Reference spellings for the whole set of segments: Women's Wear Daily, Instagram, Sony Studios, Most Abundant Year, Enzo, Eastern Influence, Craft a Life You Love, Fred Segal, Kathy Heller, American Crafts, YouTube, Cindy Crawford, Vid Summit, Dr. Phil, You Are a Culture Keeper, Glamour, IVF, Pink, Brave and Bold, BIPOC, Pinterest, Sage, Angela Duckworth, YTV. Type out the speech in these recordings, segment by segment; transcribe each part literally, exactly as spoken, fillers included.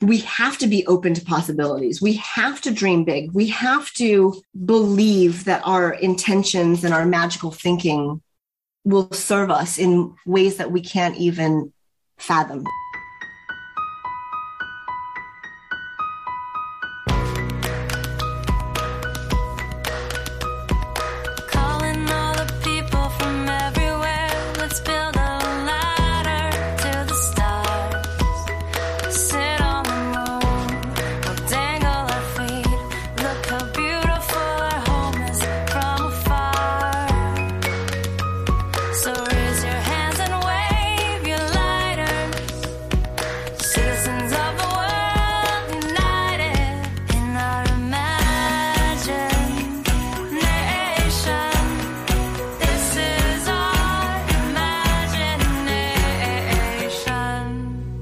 we have to be open to possibilities. We have to dream big. We have to believe that our intentions and our magical thinking will serve us in ways that we can't even fathom.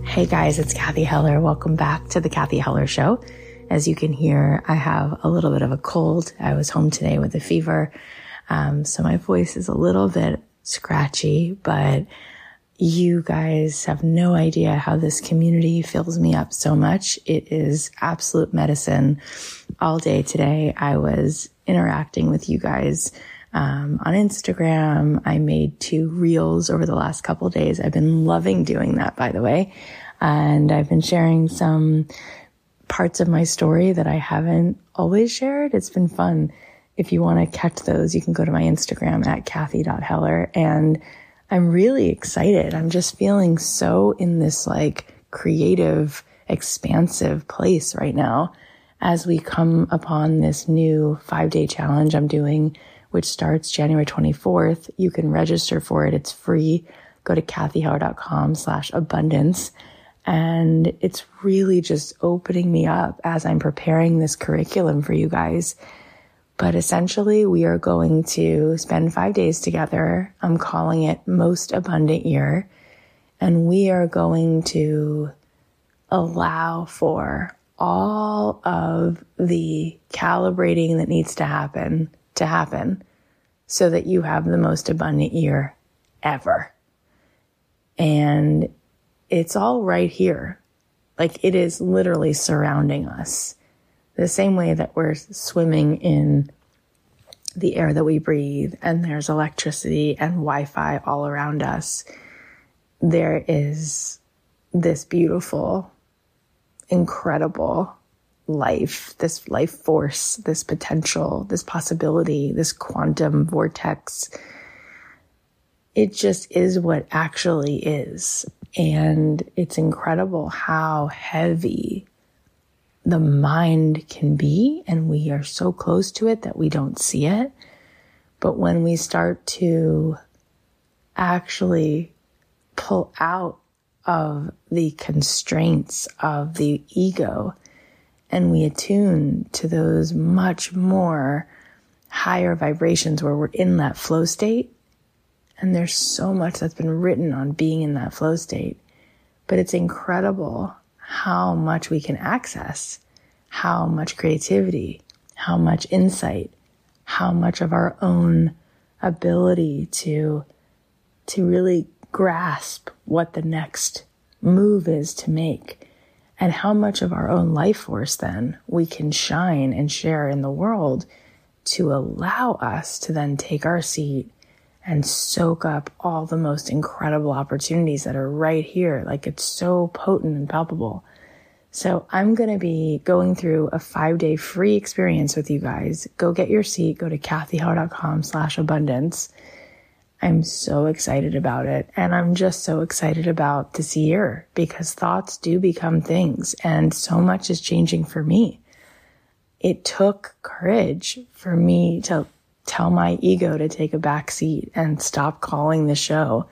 Hey guys, it's Kathy Heller. Welcome back to the Kathy Heller Show. As you can hear, I have a little bit of a cold. I was home today with a fever. Um, so my voice is a little bit scratchy, but you guys have no idea how this community fills me up so much. It is absolute medicine. All day today, I was interacting with you guys Um, on Instagram. I made two reels over the last couple of days. I've been loving doing that, by the way. And I've been sharing some parts of my story that I haven't always shared. It's been fun. If you want to catch those, you can go to my Instagram at kathy dot heller. And I'm really excited. I'm just feeling so in this like creative, expansive place right now as we come upon this new five-day challenge I'm doing, which starts January twenty-fourth. You can register for it. It's free. Go to kathyheller.com slash abundance. And it's really just opening me up as I'm preparing this curriculum for you guys. But essentially, we are going to spend five days together. I'm calling it Most Abundant Year. And we are going to allow for all of the calibrating that needs to happen to happen, so that you have the most abundant year ever. And it's all right here. Like, it is literally surrounding us the same way that we're swimming in the air that we breathe, and there's electricity and Wi-Fi all around us. There is this beautiful, incredible life, this life force, this potential, this possibility, this quantum vortex. It just is what actually is. And it's incredible how heavy the mind can be. And we are so close to it that we don't see it. But when we start to actually pull out of the constraints of the ego, and we attune to those much more higher vibrations where we're in that flow state. And there's so much that's been written on being in that flow state. But it's incredible how much we can access, how much creativity, how much insight, how much of our own ability to, to really grasp what the next move is to make. And how much of our own life force then we can shine and share in the world to allow us to then take our seat and soak up all the most incredible opportunities that are right here. Like, it's so potent and palpable. So I'm going to be going through a five-day free experience with you guys. Go get your seat. Go to kathyheller.com slash abundance. I'm so excited about it. And I'm just so excited about this year, because thoughts do become things. And so much is changing for me. It took courage for me to tell my ego to take a back seat and stop calling the show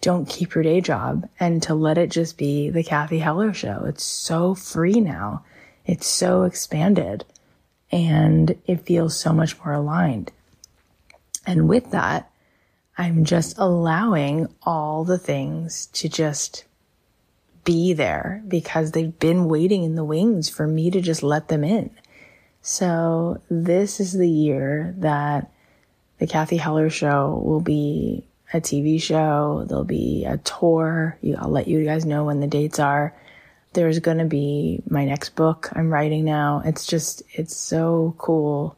Don't Keep Your Day Job, and to let it just be the Kathy Heller Show. It's so free now. It's so expanded, and it feels so much more aligned. And with that, I'm just allowing all the things to just be there, because they've been waiting in the wings for me to just let them in. So this is the year that the Kathy Heller Show will be a T V show. There'll be a tour. I'll let you guys know when the dates are. there's going to be my next book I'm writing now. It's just, it's so cool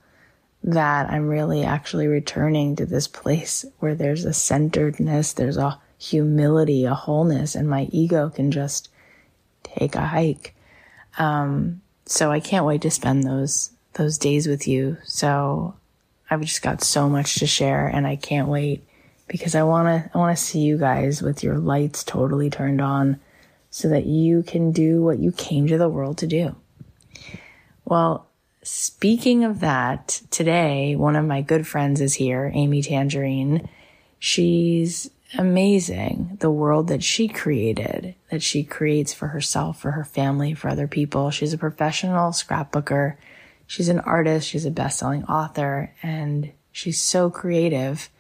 that I'm really actually returning to this place where there's a centeredness, there's a humility, a wholeness, and my ego can just take a hike. Um, so I can't wait to spend those those days with you. So I've just got so much to share, and I can't wait because I wanna I wanna see you guys with your lights totally turned on, so that you can do what you came to the world to do. Well, speaking of that, today, one of my good friends is here, Amy Tangerine. She's amazing. The world that she created, that she creates for herself, for her family, for other people. She's a professional scrapbooker. She's an artist. She's a best-selling author. And she's so creative.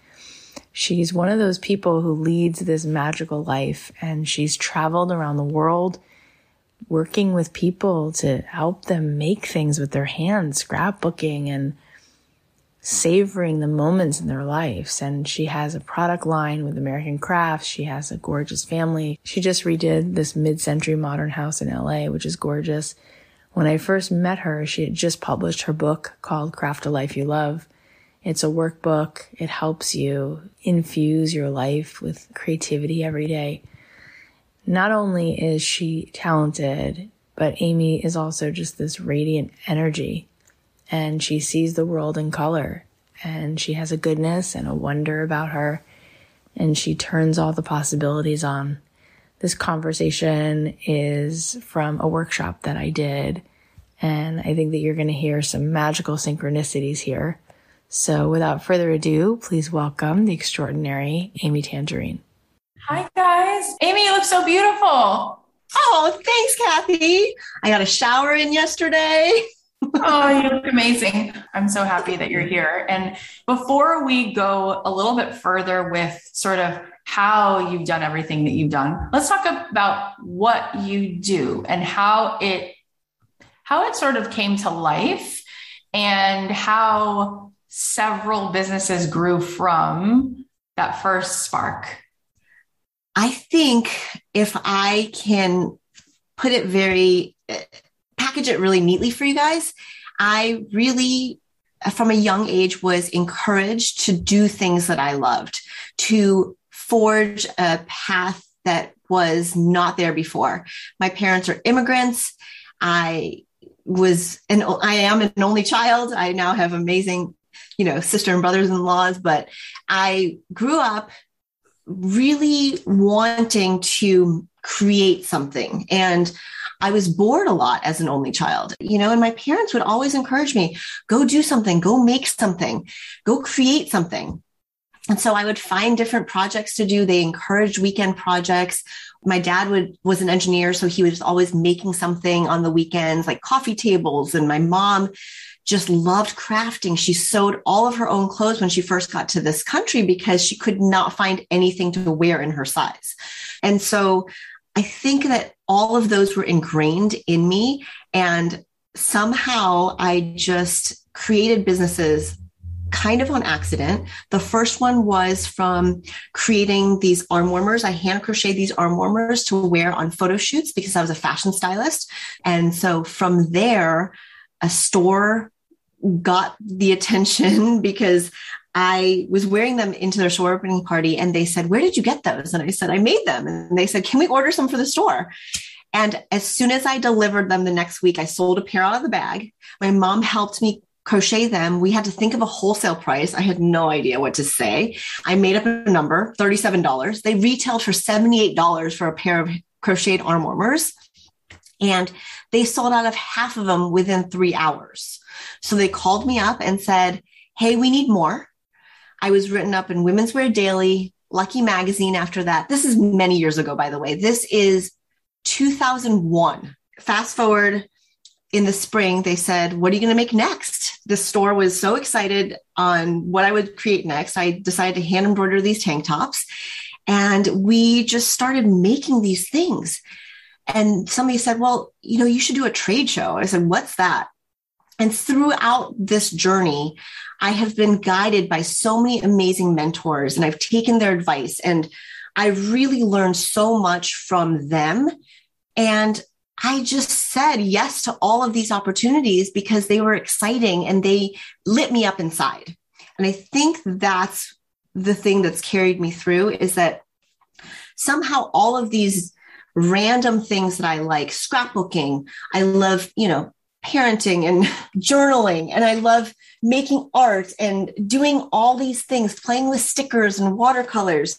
She's one of those people who leads this magical life. And she's traveled around the world working with people to help them make things with their hands, scrapbooking and savoring the moments in their lives. And she has a product line with American Crafts. She has a gorgeous family. She just redid this mid-century modern house in L A, which is gorgeous. When I first met her, she had just published her book called Craft a Life You Love. It's a workbook. It helps you infuse your life with creativity every day. Not only is she talented, but Amy is also just this radiant energy, and she sees the world in color, and she has a goodness and a wonder about her, and she turns all the possibilities on. This conversation is from a workshop that I did, and I think that you're going to hear some magical synchronicities here. So without further ado, please welcome the extraordinary Amy Tangerine. Hi, guys. Amy, you look so beautiful. Oh, thanks, Kathy. I got a shower in yesterday. Oh, you look amazing. I'm so happy that you're here. And before we go a little bit further with sort of how you've done everything that you've done, let's talk about what you do and how it, how it sort of came to life and how several businesses grew from that first spark. I think if I can put it very, package it really neatly for you guys, I really, from a young age, was encouraged to do things that I loved, to forge a path that was not there before. My parents are immigrants. I was, and I am an only child. I now have amazing, you know, sister and brothers-in-laws, but I grew up really wanting to create something. And I was bored a lot as an only child, you know, and my parents would always encourage me, go do something, go make something, go create something. And so I would find different projects to do. They encouraged weekend projects. My dad would, was an engineer, so he was always making something on the weekends, like coffee tables. And my mom just loved crafting. She sewed all of her own clothes when she first got to this country because she could not find anything to wear in her size. And so I think that all of those were ingrained in me, and somehow I just created businesses kind of on accident. The first one was from creating these arm warmers. I hand crocheted these arm warmers to wear on photo shoots because I was a fashion stylist. And so from there, a store got the attention because I was wearing them into their store opening party, and they said, "Where did you get those?" And I said, "I made them." And they said, "Can we order some for the store?" And as soon as I delivered them the next week, I sold a pair out of the bag. My mom helped me crochet them. We had to think of a wholesale price. I had no idea what to say. I made up a number, thirty-seven dollars. They retailed for seventy-eight dollars for a pair of crocheted arm warmers. And they sold out of half of them within three hours. So they called me up and said, "Hey, we need more." I was written up in Women's Wear Daily, Lucky Magazine after that. This is many years ago, by the way. This is two thousand one. Fast forward in the spring, they said, "What are you going to make next?" The store was so excited on what I would create next. I decided to hand embroider these tank tops. And we just started making these things. And somebody said, "Well, you know, you should do a trade show." I said, "What's that?" And throughout this journey, I have been guided by so many amazing mentors, and I've taken their advice, and I really learned so much from them. And I just said yes to all of these opportunities because they were exciting and they lit me up inside. And I think that's the thing that's carried me through, is that somehow all of these random things that I like, scrapbooking, I love, you know, parenting and journaling, and I love making art and doing all these things, playing with stickers and watercolors,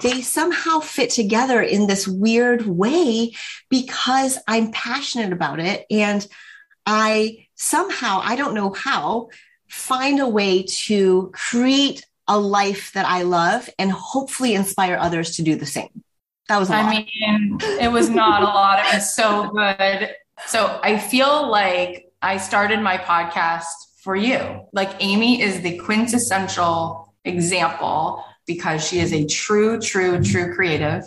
they somehow fit together in this weird way because I'm passionate about it. And I somehow, I don't know how, find a way to create a life that I love and hopefully inspire others to do the same. That was a lot. I mean, it was not a lot. It was so good. So I feel like I started my podcast for you. Like, Amy is the quintessential example, because she is a true, true, true creative.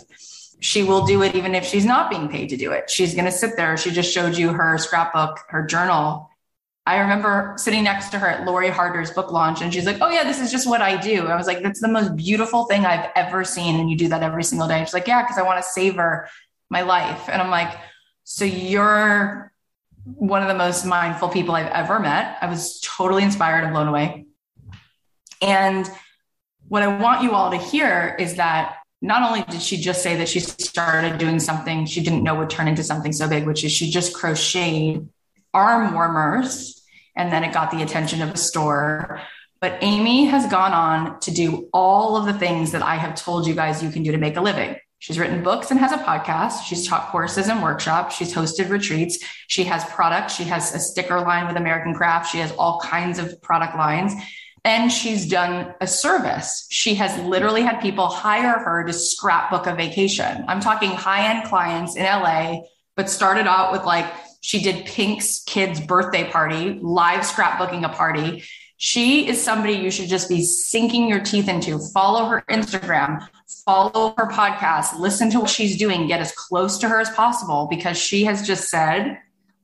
She will do it even if she's not being paid to do it. She's going to sit there. She just showed you her scrapbook, her journal. I remember sitting next to her at Lori Harder's book launch, and she's like, oh yeah, this is just what I do. I was like, that's the most beautiful thing I've ever seen. And you do that every single day. And she's like, yeah, because I want to savor my life. And I'm like, so you're one of the most mindful people I've ever met. I was totally inspired and blown away. And what I want you all to hear is that not only did she just say that she started doing something she didn't know would turn into something so big, which is she just crocheted arm warmers, and then it got the attention of a store. But Amy has gone on to do all of the things that I have told you guys you can do to make a living. She's written books and has a podcast. She's taught courses and workshops. She's hosted retreats. She has products. She has a sticker line with American Crafts. She has all kinds of product lines. And she's done a service. She has literally had people hire her to scrapbook a vacation. I'm talking high-end clients in L A, but started out with, like, she did Pink's kids' birthday party, live scrapbooking a party. She is somebody you should just be sinking your teeth into. Follow her Instagram, follow her podcast, listen to what she's doing, get as close to her as possible, because she has just said,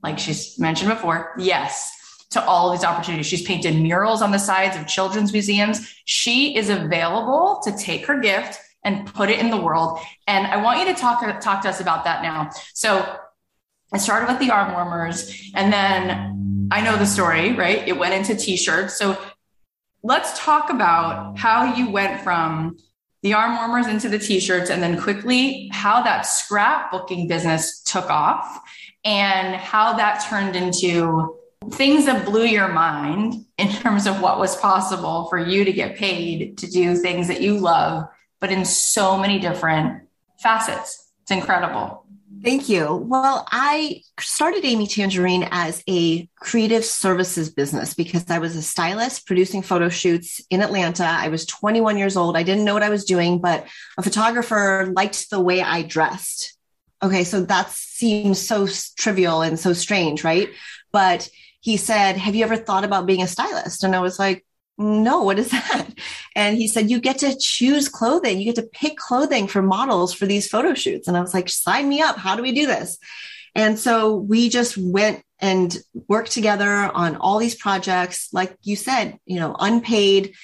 like she's mentioned before, yes to all of these opportunities. She's painted murals on the sides of children's museums. She is available to take her gift and put it in the world. And I want you to talk, talk to us about that now. So I started with the arm warmers, and then I know the story, right? It went into t-shirts. So let's talk about how you went from the arm warmers into the t-shirts, and then quickly how that scrapbooking business took off and how that turned into things that blew your mind in terms of what was possible for you to get paid to do things that you love, but in so many different facets. It's incredible. Thank you. Well, I started Amy Tangerine as a creative services business because I was a stylist producing photo shoots in Atlanta. I was twenty-one years old. I didn't know what I was doing, but a photographer liked the way I dressed. Okay, so that seems so trivial and so strange, right? But he said, have you ever thought about being a stylist? And I was like, no, what is that? And he said, you get to choose clothing. You get to pick clothing for models for these photo shoots. And I was like, sign me up. How do we do this? And so we just went and worked together on all these projects. Like you said, you know, unpaid,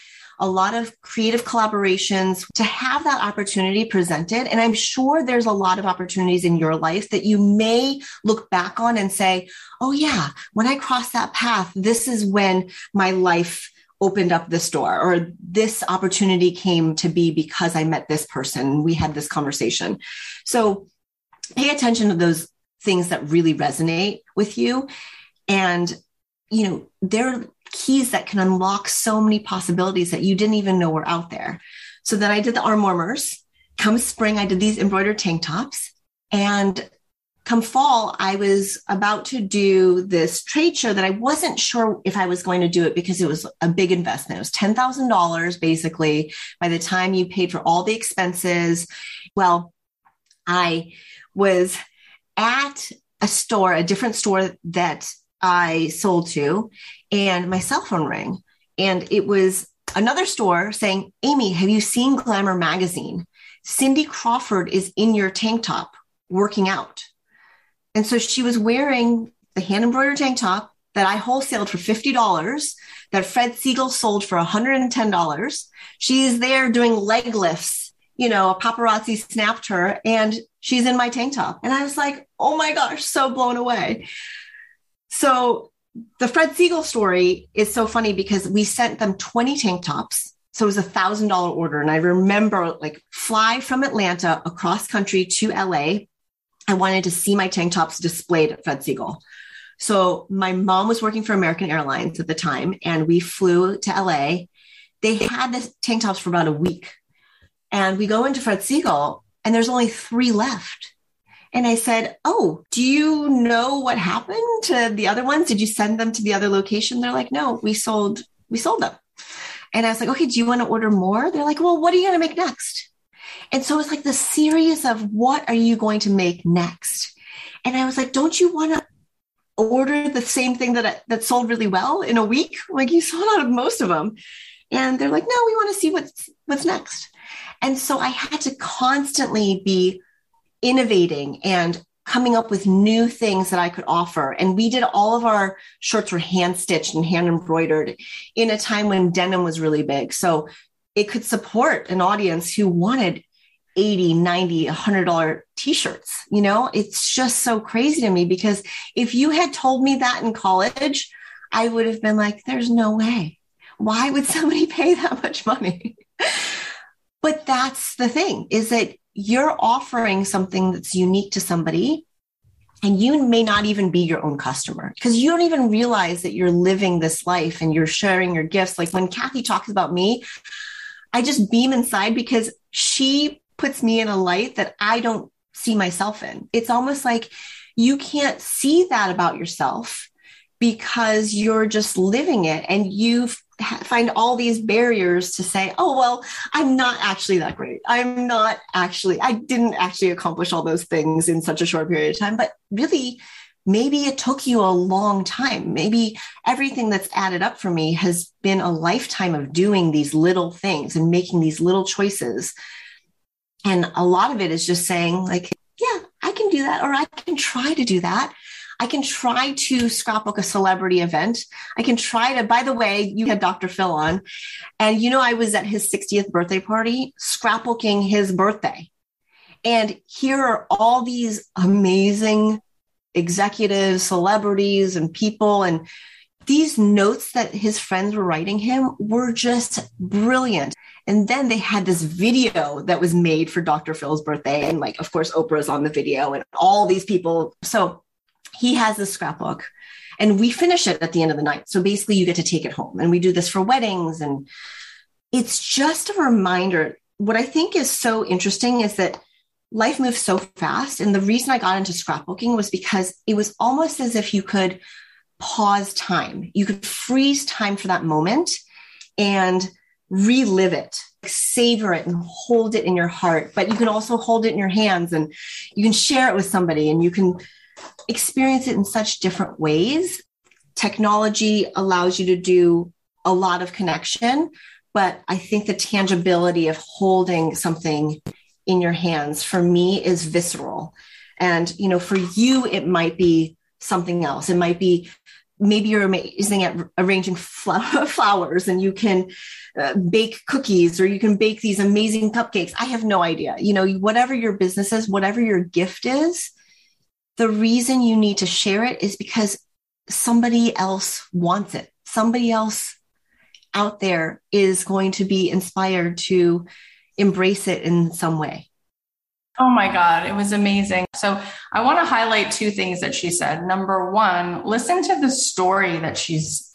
a lot of creative collaborations, to have that opportunity presented. And I'm sure there's a lot of opportunities in your life that you may look back on and say, oh yeah, when I crossed that path, this is when my life opened up this door, or this opportunity came to be because I met this person. We had this conversation. So pay attention to those things that really resonate with you. And, you know, they're keys that can unlock so many possibilities that you didn't even know were out there. So then I did the arm warmers. Come spring, I did these embroidered tank tops. And come fall, I was about to do this trade show that I wasn't sure if I was going to do it because it was a big investment. It was ten thousand dollars basically by the time you paid for all the expenses. Well, I was at a store, a different store that I sold to, and my cell phone rang, and it was another store saying, Amy, have you seen Glamour magazine? Cindy Crawford is in your tank top working out. And so she was wearing the hand embroidered tank top that I wholesaled for fifty dollars, that Fred Segal sold for one hundred ten dollars. She's there doing leg lifts you know, a paparazzi snapped her and she's in my tank top. And I was like, oh my gosh, so blown away. So the Fred Segal story is so funny because we sent them twenty tank tops. So it was a thousand dollar order. And I remember like fly from Atlanta across country to L A. I wanted to see my tank tops displayed at Fred Segal. So my mom was working for American Airlines at the time, and we flew to L A. They had the tank tops for about a week. And we go into Fred Segal and there's only three left. And I said, oh, do you know what happened to the other ones? Did you send them to the other location? They're like, no, we sold, we sold them. And I was like, okay, do you want to order more? They're like, well, what are you going to make next? And so it's like the series of what are you going to make next? And I was like, don't you want to order the same thing that, I, that sold really well in a week? Like you sold out of most of them. And they're like, no, we want to see what's, what's next. And so I had to constantly be innovating and coming up with new things that I could offer. And we did all of our shirts were hand stitched and hand embroidered in a time when denim was really big. So it could support an audience who wanted eighty, ninety, a hundred dollar t-shirts. You know, it's just so crazy to me because if you had told me that in college, I would have been like, there's no way. Why would somebody pay that much money? But that's the thing, is that you're offering something that's unique to somebody, and you may not even be your own customer because you don't even realize that you're living this life and you're sharing your gifts. Like when Kathy talks about me, I just beam inside because she puts me in a light that I don't see myself in. It's almost like you can't see that about yourself because you're just living it, and you've find all these barriers to say, oh, well, I'm not actually that great. I'm not actually, I didn't actually accomplish all those things in such a short period of time. But really, maybe it took you a long time. Maybe everything that's added up for me has been a lifetime of doing these little things and making these little choices. And a lot of it is just saying like, yeah, I can do that, or I can try to do that. I can try to scrapbook a celebrity event. I can try to, by the way, you had Doctor Phil on, and you know, I was at his sixtieth birthday party, scrapbooking his birthday. And here are all these amazing executives, celebrities, and people. And these notes that his friends were writing him were just brilliant. And then they had this video that was made for Doctor Phil's birthday. And like, of course, Oprah's on the video and all these people. So he has this scrapbook, and we finish it at the end of the night. So basically you get to take it home, and we do this for weddings. And it's just a reminder. What I think is so interesting is that life moves so fast. And the reason I got into scrapbooking was because it was almost as if you could pause time. You could freeze time for that moment and relive it, savor it, and hold it in your heart. But you can also hold it in your hands, and you can share it with somebody, and you can experience it in such different ways. Technology allows you to do a lot of connection, but I think the tangibility of holding something in your hands for me is visceral. And, you know, for you, it might be something else. It might be, maybe you're amazing at arranging flowers, and you can uh, bake cookies, or you can bake these amazing cupcakes. I have no idea. You know, whatever your business is, whatever your gift is, the reason you need to share it is because somebody else wants it. Somebody else out there is going to be inspired to embrace it in some way. Oh my God, it was amazing. So I want to highlight two things that she said. Number one, listen to the story that she's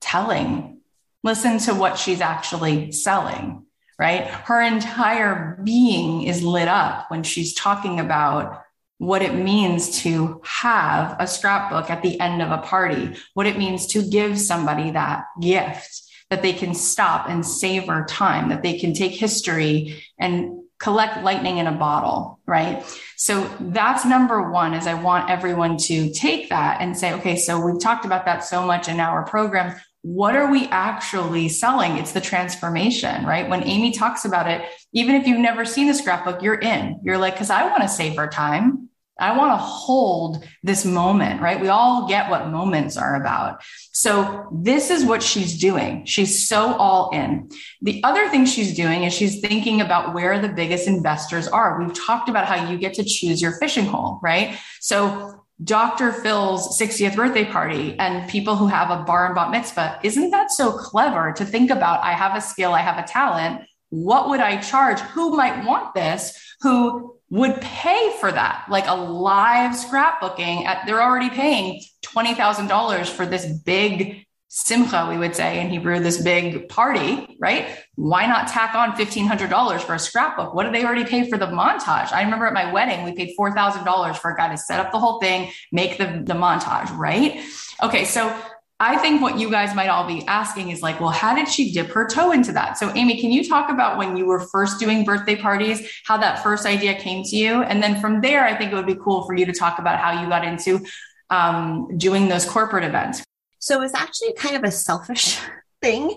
telling. Listen to what she's actually selling, right? Her entire being is lit up when she's talking about what it means to have a scrapbook at the end of a party, what it means to give somebody that gift, that they can stop and savor time, that they can take history and collect lightning in a bottle, right? So that's number one, is I want everyone to take that and say, okay, so we've talked about that so much in our program. What are we actually selling? It's the transformation, right? When Amy talks about it, even if you've never seen a scrapbook, you're in. You're like, because I want to save our time. I want to hold this moment, right? We all get what moments are about. So this is what she's doing. She's so all in. The other thing she's doing is she's thinking about where the biggest investors are. We've talked about how you get to choose your fishing hole, right? So Doctor Phil's sixtieth birthday party and people who have a bar and bat mitzvah, isn't that so clever to think about? I have a skill, I have a talent. What would I charge? Who might want this? Who would pay for that? Like a live scrapbooking at, they're already paying twenty thousand dollars for this big simcha, we would say in Hebrew, this big party, right? Why not tack on fifteen hundred dollars for a scrapbook? What did they already pay for the montage? I remember at my wedding, we paid four thousand dollars for a guy to set up the whole thing, make the, the montage, right? Okay. So I think what you guys might all be asking is like, well, how did she dip her toe into that? So Amy, can you talk about when you were first doing birthday parties, how that first idea came to you? And then from there, I think it would be cool for you to talk about how you got into um, doing those corporate events. So it's actually kind of a selfish thing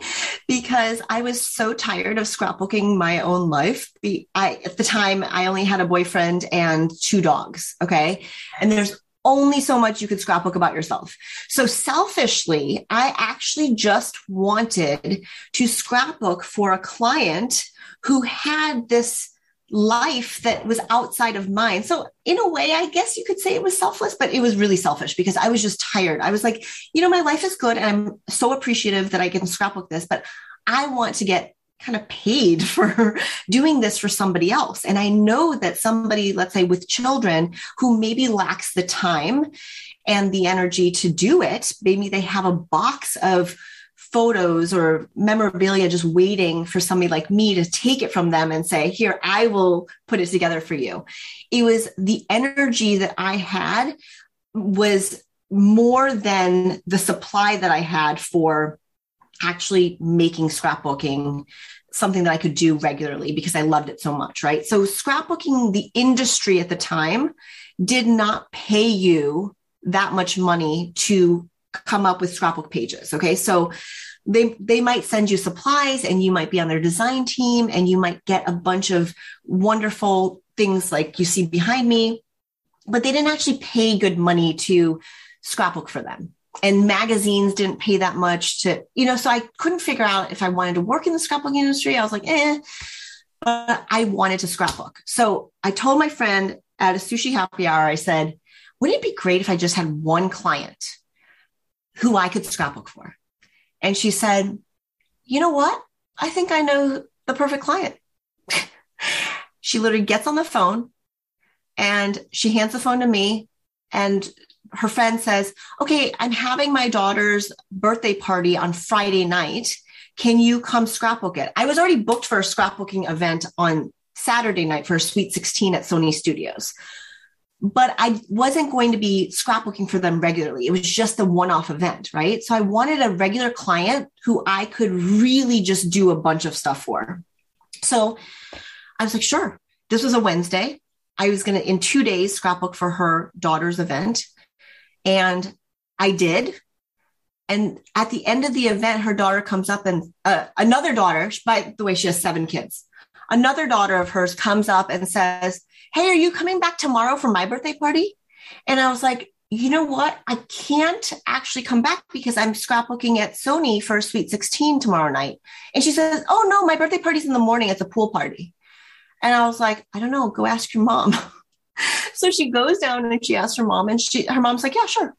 because I was so tired of scrapbooking my own life. The, I, at the time, I only had a boyfriend and two dogs. Okay. And there's only so much you could scrapbook about yourself. So selfishly, I actually just wanted to scrapbook for a client who had this life that was outside of mine. So in a way, I guess you could say it was selfless, but it was really selfish because I was just tired. I was like, you know, my life is good. And I'm so appreciative that I can scrapbook this, but I want to get kind of paid for doing this for somebody else. And I know that somebody, let's say with children who maybe lacks the time and the energy to do it, maybe they have a box of photos or memorabilia just waiting for somebody like me to take it from them and say, here, I will put it together for you. It was the energy that I had was more than the supply that I had for actually making scrapbooking something that I could do regularly because I loved it so much, right? So scrapbooking, the industry at the time did not pay you that much money to come up with scrapbook pages, okay? So they they might send you supplies and you might be on their design team and you might get a bunch of wonderful things like you see behind me, but they didn't actually pay good money to scrapbook for them. And magazines didn't pay that much to, you know, so I couldn't figure out if I wanted to work in the scrapbooking industry. I was like, eh, but I wanted to scrapbook. So I told my friend at a sushi happy hour, I said, wouldn't it be great if I just had one client who I could scrapbook for? And she said, you know what? I think I know the perfect client. She literally gets on the phone and she hands the phone to me and her friend says, okay, I'm having my daughter's birthday party on Friday night. Can you come scrapbook it? I was already booked for a scrapbooking event on Saturday night for a Sweet sixteen at Sony Studios, but I wasn't going to be scrapbooking for them regularly. It was just a one-off event, right? So I wanted a regular client who I could really just do a bunch of stuff for. So I was like, sure. This was a Wednesday. I was going to, in two days, scrapbook for her daughter's event. And I did. And at the end of the event, her daughter comes up and uh, another daughter, by the way, she has seven kids. Another daughter of hers comes up and says, hey, are you coming back tomorrow for my birthday party? And I was like, you know what? I can't actually come back because I'm scrapbooking at Sony for Sweet sixteen tomorrow night. And she says, oh no, my birthday party's in the morning. It's a pool party. And I was like, I don't know. Go ask your mom. So she goes down and she asks her mom and she, her mom's like, yeah, sure.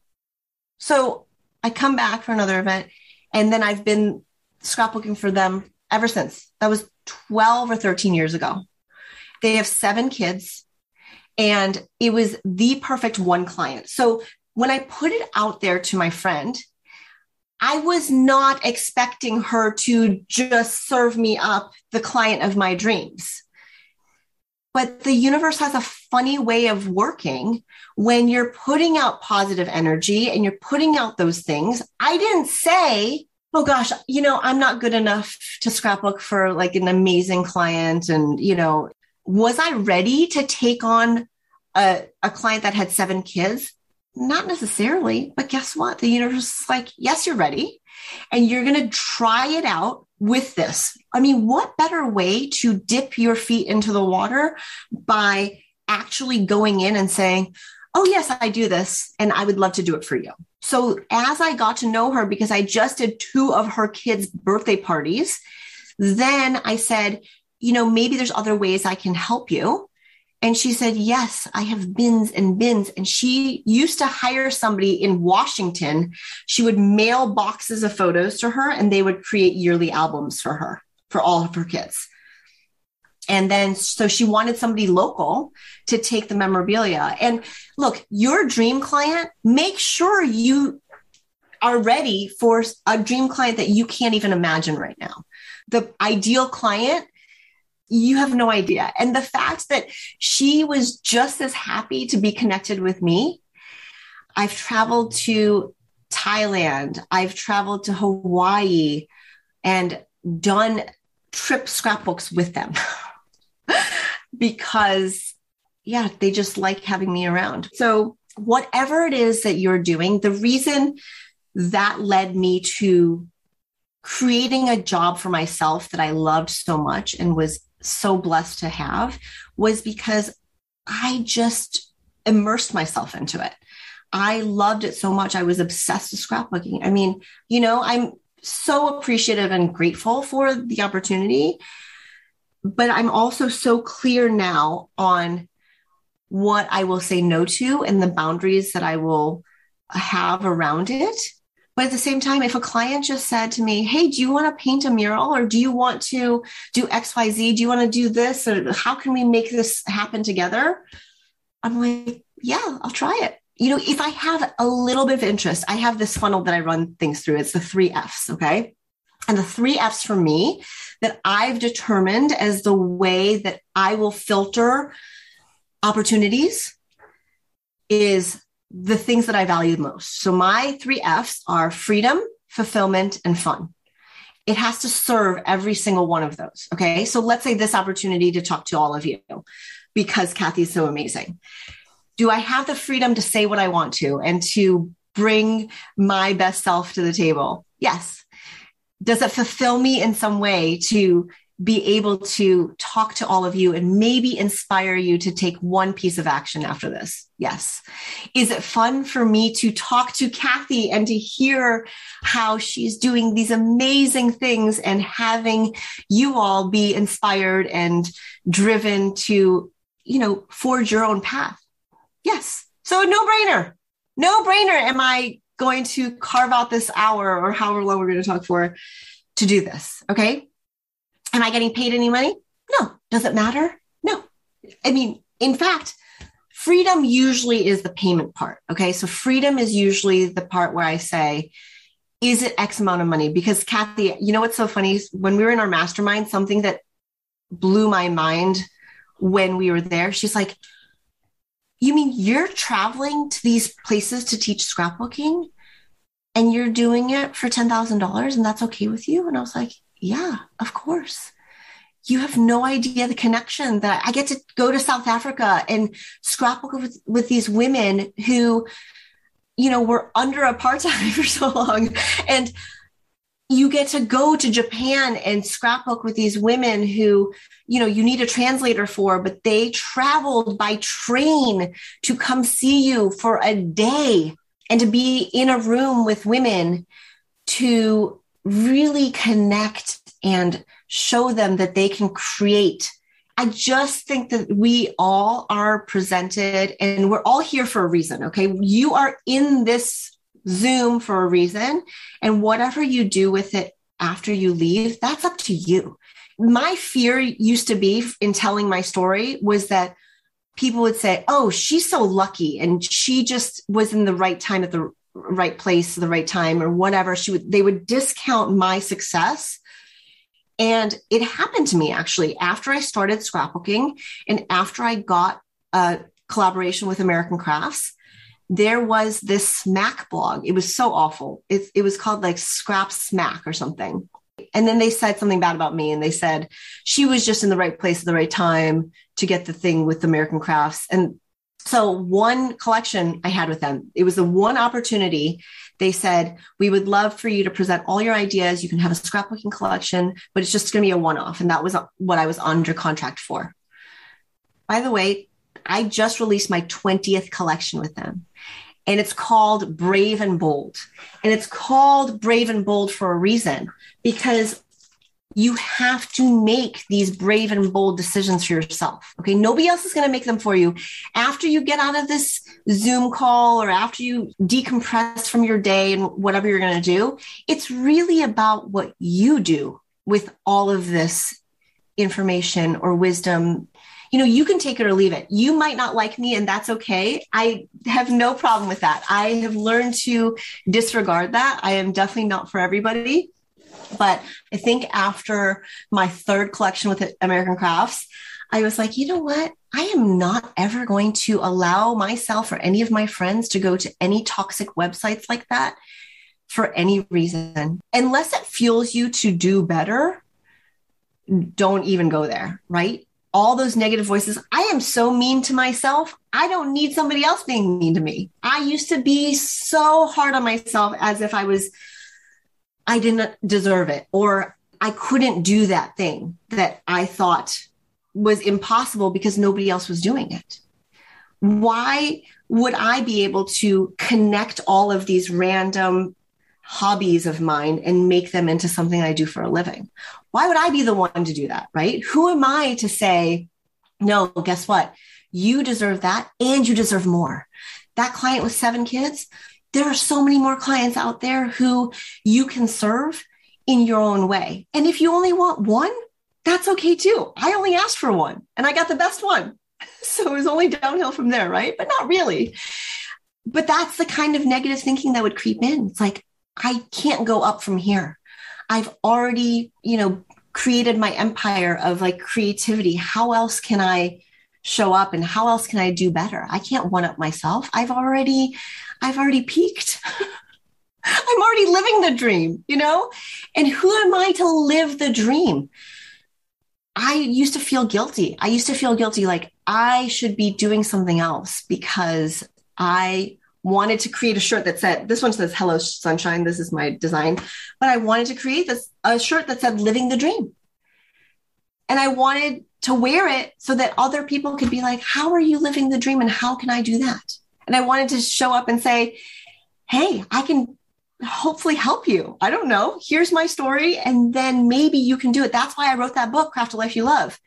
So I come back for another event. And then I've been scrapbooking for them ever since. That was twelve or thirteen years ago. They have seven kids and it was the perfect one client. So when I put it out there to my friend, I was not expecting her to just serve me up the client of my dreams. But the universe has a funny way of working when you're putting out positive energy and you're putting out those things. I didn't say, oh gosh, you know, I'm not good enough to scrapbook for like an amazing client. And, you know, was I ready to take on a, a client that had seven kids? Not necessarily, but guess what? The universe is like, yes, you're ready. And you're going to try it out with this. I mean, what better way to dip your feet into the water by actually going in and saying, oh, yes, I do this, and I would love to do it for you. So as I got to know her, because I just did two of her kids' birthday parties, then I said, you know, maybe there's other ways I can help you. And she said, yes, I have bins and bins. And she used to hire somebody in Washington. She would mail boxes of photos to her, and they would create yearly albums for her, for all of her kids. And then, so she wanted somebody local to take the memorabilia. And look, your dream client, make sure you are ready for a dream client that you can't even imagine right now. The ideal client, you have no idea. And the fact that she was just as happy to be connected with me. I've traveled to Thailand. I've traveled to Hawaii and done trip scrapbooks with them because, yeah, they just like having me around. So whatever it is that you're doing, the reason that led me to creating a job for myself that I loved so much and was so blessed to have was because I just immersed myself into it. I loved it so much. I was obsessed with scrapbooking. I mean, you know, I'm so appreciative and grateful for the opportunity, but I'm also so clear now on what I will say no to and the boundaries that I will have around it. But at the same time, if a client just said to me, hey, do you want to paint a mural, or do you want to do X, Y, Z? Do you want to do this? Or how can we make this happen together? I'm like, yeah, I'll try it. You know, if I have a little bit of interest, I have this funnel that I run things through. It's the three F's. Okay. And the three F's for me that I've determined as the way that I will filter opportunities is the things that I value most. So my three F's are freedom, fulfillment, and fun. It has to serve every single one of those. Okay. So let's say this opportunity to talk to all of you because Kathy's so amazing. Do I have the freedom to say what I want to and to bring my best self to the table? Yes. Does it fulfill me in some way to be able to talk to all of you and maybe inspire you to take one piece of action after this? Yes. Is it fun for me to talk to Kathy and to hear how she's doing these amazing things and having you all be inspired and driven to, you know, forge your own path? Yes. So no brainer, no brainer. Am I going to carve out this hour or however long we're going to talk for to do this? Okay. Am I getting paid any money? No. Does it matter? No. I mean, in fact, freedom usually is the payment part. Okay. So freedom is usually the part where I say, is it X amount of money? Because Kathy, you know, what's so funny is when we were in our mastermind, something that blew my mind when we were there, she's like, you mean you're traveling to these places to teach scrapbooking and you're doing it for ten thousand dollars and that's okay with you? And I was like, yeah, of course. You have no idea the connection that I get to go to South Africa and scrapbook with, with these women who, you know, were under apartheid for so long. And you get to go to Japan and scrapbook with these women who, you know, you need a translator for, but they traveled by train to come see you for a day and to be in a room with women to really connect and show them that they can create. I just think that we all are presented and we're all here for a reason. Okay. You are in this Zoom for a reason. And whatever you do with it after you leave, that's up to you. My fear used to be in telling my story was that people would say, oh, she's so lucky. And she just was in the right time at the right place, at the right time or whatever. She would, they would discount my success. And it happened to me actually, after I started scrapbooking and after I got a collaboration with American Crafts, there was this smack blog. It was so awful. It, it was called like Scrap Smack or something. And then they said something bad about me. And they said, she was just in the right place at the right time to get the thing with American Crafts. And so one collection I had with them, it was the one opportunity. They said, we would love for you to present all your ideas. You can have a scrapbooking collection, but it's just going to be a one-off. And that was what I was under contract for. By the way, I just released my twentieth collection with them. And it's called Brave and Bold. And it's called Brave and Bold for a reason, because you have to make these brave and bold decisions for yourself. Okay. Nobody else is going to make them for you. After you get out of this Zoom call or after you decompress from your day and whatever you're going to do, it's really about what you do with all of this information or wisdom. You know, you can take it or leave it. You might not like me, and that's okay. I have no problem with that. I have learned to disregard that. I am definitely not for everybody. But I think after my third collection with American Crafts, I was like, you know what? I am not ever going to allow myself or any of my friends to go to any toxic websites like that for any reason. Unless it fuels you to do better, don't even go there, right? All those negative voices. I am so mean to myself. I don't need somebody else being mean to me. I used to be so hard on myself as if I was... I didn't deserve it, or I couldn't do that thing that I thought was impossible because nobody else was doing it. Why would I be able to connect all of these random hobbies of mine and make them into something I do for a living? Why would I be the one to do that, right? Who am I to say, no, guess what? You deserve that and you deserve more. That client with seven kids, there are so many more clients out there who you can serve in your own way. And if you only want one, that's okay too. I only asked for one and I got the best one. So it was only downhill from there, right? But not really. But that's the kind of negative thinking that would creep in. It's like, I can't go up from here. I've already, you know, created my empire of like creativity. How else can I show up and how else can I do better? I can't one up myself. I've already, I've already peaked. I'm already living the dream, you know? And who am I to live the dream? I used to feel guilty. I used to feel guilty. Like I should be doing something else because I wanted to create a shirt that said, this one says, hello, sunshine. This is my design. But I wanted to create this a shirt that said living the dream. And I wanted to wear it so that other people could be like, how are you living the dream? And how can I do that? And I wanted to show up and say, hey, I can hopefully help you. I don't know. Here's my story. And then maybe you can do it. That's why I wrote that book, Craft a Life You Love.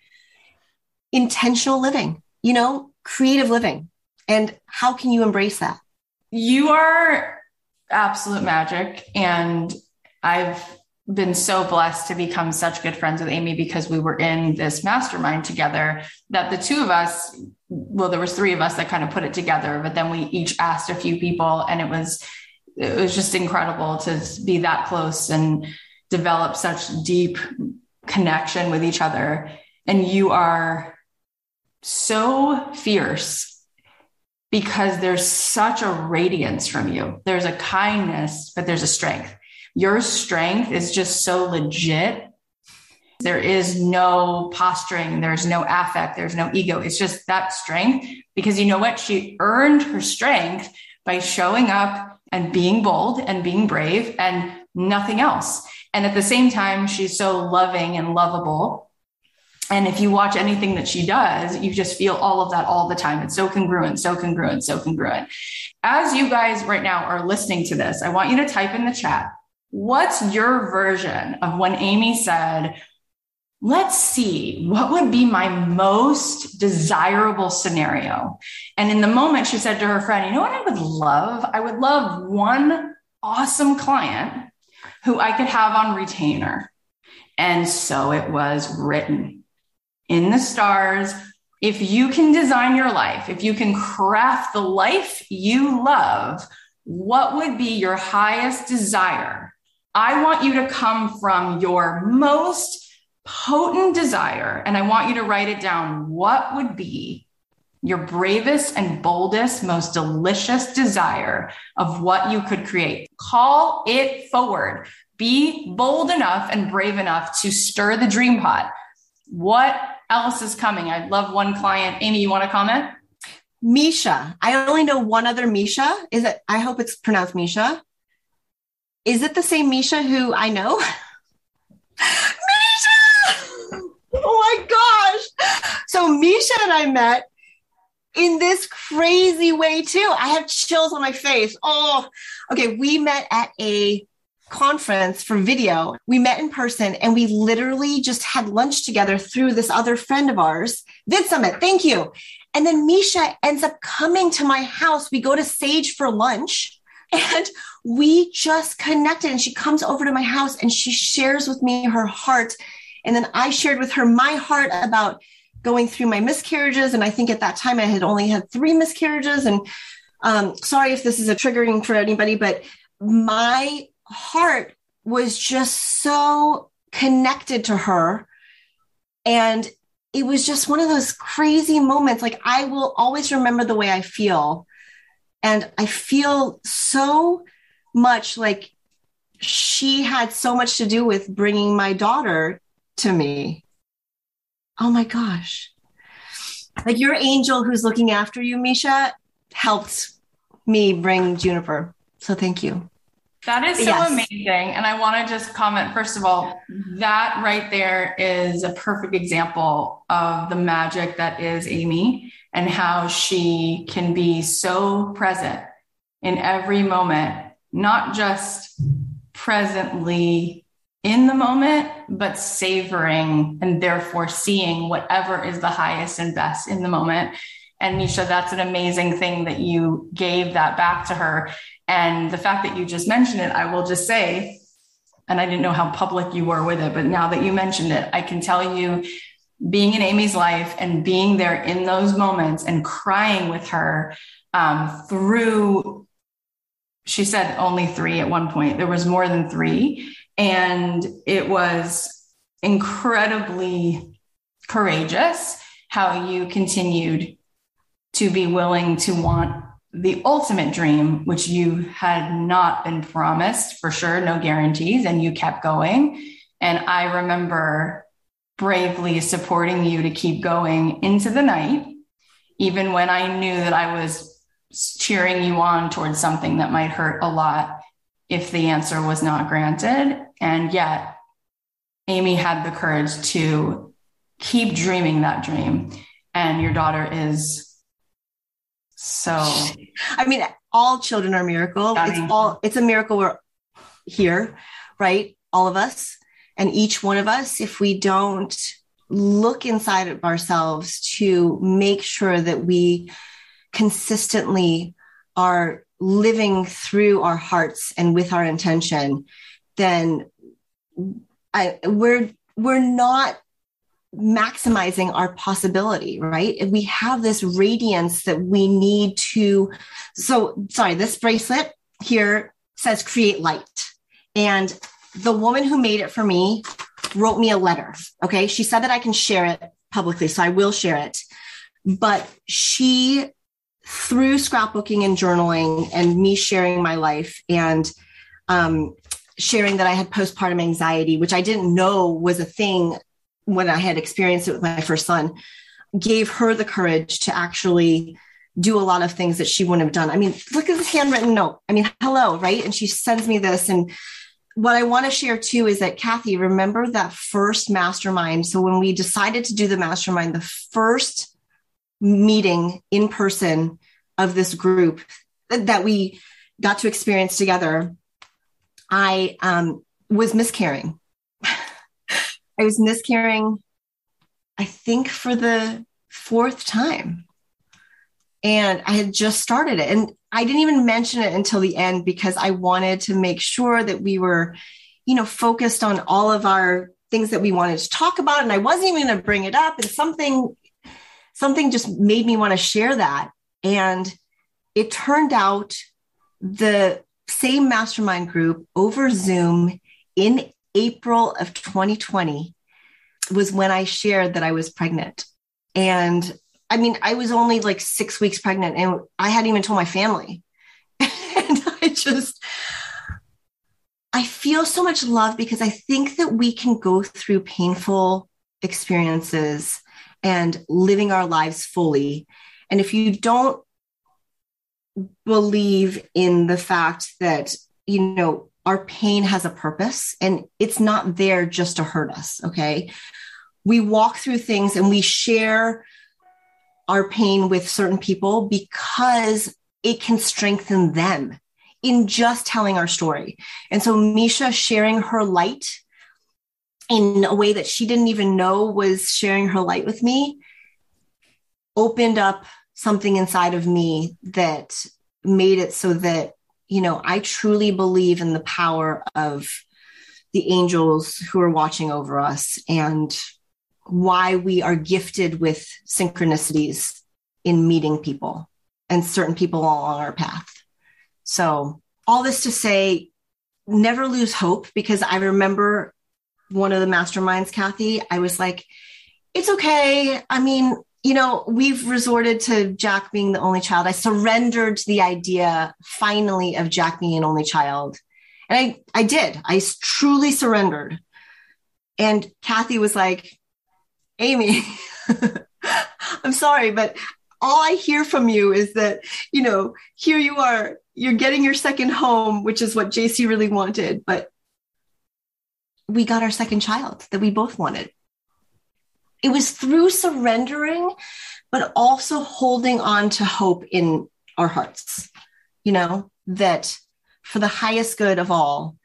Intentional living, you know, creative living. And how can you embrace that? You are absolute magic. And I've been so blessed to become such good friends with Amy because we were in this mastermind together that the two of us, well, there was three of us that kind of put it together, but then we each asked a few people and it was, it was just incredible to be that close and develop such deep connection with each other. And you are so fierce because there's such a radiance from you. There's a kindness, but there's a strength. Your strength is just so legit. There is no posturing. There's no affect. There's no ego. It's just that strength because you know what? She earned her strength by showing up and being bold and being brave and nothing else. And at the same time, she's so loving and lovable. And if you watch anything that she does, you just feel all of that all the time. It's so congruent, so congruent, so congruent. As you guys right now are listening to this, I want you to type in the chat, what's your version of when Amy said, let's see, what would be my most desirable scenario? And in the moment, she said to her friend, you know what I would love? I would love one awesome client who I could have on retainer. And so it was written in the stars. If you can design your life, if you can craft the life you love, what would be your highest desire? I want you to come from your most potent desire, and I want you to write it down. What would be your bravest and boldest, most delicious desire of what you could create? Call it forward. Be bold enough and brave enough to stir the dream pot. What else is coming? I love one client. Amy, you want to comment? Misha. I only know one other Misha. Is it? I hope it's pronounced Misha. Is it the same Misha who I know? Misha! Oh my gosh. So Misha and I met in this crazy way too. I have chills on my face. Oh, okay. We met at a conference for video. We met in person and we literally just had lunch together through this other friend of ours, Vid Summit. Thank you. And then Misha ends up coming to my house. We go to Sage for lunch and we just connected, and she comes over to my house and she shares with me her heart. And then I shared with her my heart about going through my miscarriages. And I think at that time I had only had three miscarriages, and um, sorry if this is a triggering for anybody, but my heart was just so connected to her. And it was just one of those crazy moments. Like, I will always remember the way I feel. And I feel so much like she had so much to do with bringing my daughter to me. Oh my gosh. Like, your angel who's looking after you, Misha, helped me bring Juniper. So thank you. That is so yes. amazing. And I want to just comment, first of all, that right there is a perfect example of the magic that is Amy and how she can be so present in every moment, not just presently in the moment, but savoring and therefore seeing whatever is the highest and best in the moment. And Misha, that's an amazing thing that you gave that back to her. And the fact that you just mentioned it, I will just say, and I didn't know how public you were with it, but now that you mentioned it, I can tell you, being in Amy's life and being there in those moments and crying with her um, through, she said only three at one point, there was more than three. And it was incredibly courageous how you continued to be willing to want the ultimate dream, which you had not been promised, for sure, no guarantees, and you kept going. And I remember bravely supporting you to keep going into the night, even when I knew that I was cheering you on towards something that might hurt a lot if the answer was not granted. And yet, Amy had the courage to keep dreaming that dream. And your daughter is so, I mean, all children are a miracle. Stunning. It's all, it's a miracle we're here, right? All of us. And each one of us, if we don't look inside of ourselves to make sure that we consistently are living through our hearts and with our intention, then I, we're, we're not maximizing our possibility, right? We have this radiance that we need to. So, sorry, this bracelet here says create light. And the woman who made it for me wrote me a letter. Okay. She said that I can share it publicly, so I will share it. But she, through scrapbooking and journaling and me sharing my life and, um, sharing that I had postpartum anxiety, which I didn't know was a thing when I had experienced it with my first son, gave her the courage to actually do a lot of things that she wouldn't have done. I mean, look at this handwritten note. I mean, hello, right? And she sends me this. And what I want to share too is that, Kathy, remember that first mastermind? So when we decided to do the mastermind, the first meeting in person of this group that we got to experience together, I um, was miscarrying. I was miscarrying, I think, for the fourth time. And I had just started it. And I didn't even mention it until the end because I wanted to make sure that we were, you know, focused on all of our things that we wanted to talk about. And I wasn't even going to bring it up. And something, something just made me want to share that. And it turned out the same mastermind group over Zoom in April of twenty twenty was when I shared that I was pregnant. And I mean, I was only like six weeks pregnant and I hadn't even told my family. And I just, I feel so much love because I think that we can go through painful experiences and living our lives fully. And if you don't believe in the fact that, you know, our pain has a purpose and it's not there just to hurt us. Okay. We walk through things and we share our pain with certain people because it can strengthen them in just telling our story. And so Misha sharing her light in a way that she didn't even know was sharing her light with me opened up something inside of me that made it so that, you know, I truly believe in the power of the angels who are watching over us and why we are gifted with synchronicities in meeting people and certain people along our path. So all this to say, never lose hope, because I remember one of the masterminds, Kathy, I was like, it's okay. I mean, you know, we've resorted to Jack being the only child. I surrendered to the idea finally of Jack being an only child. And I, I did, I truly surrendered. And Kathy was like, Amy, I'm sorry, but all I hear from you is that, you know, here you are, you're getting your second home, which is what J C really wanted, but we got our second child that we both wanted. It was through surrendering, but also holding on to hope in our hearts, you know, that for the highest good of all.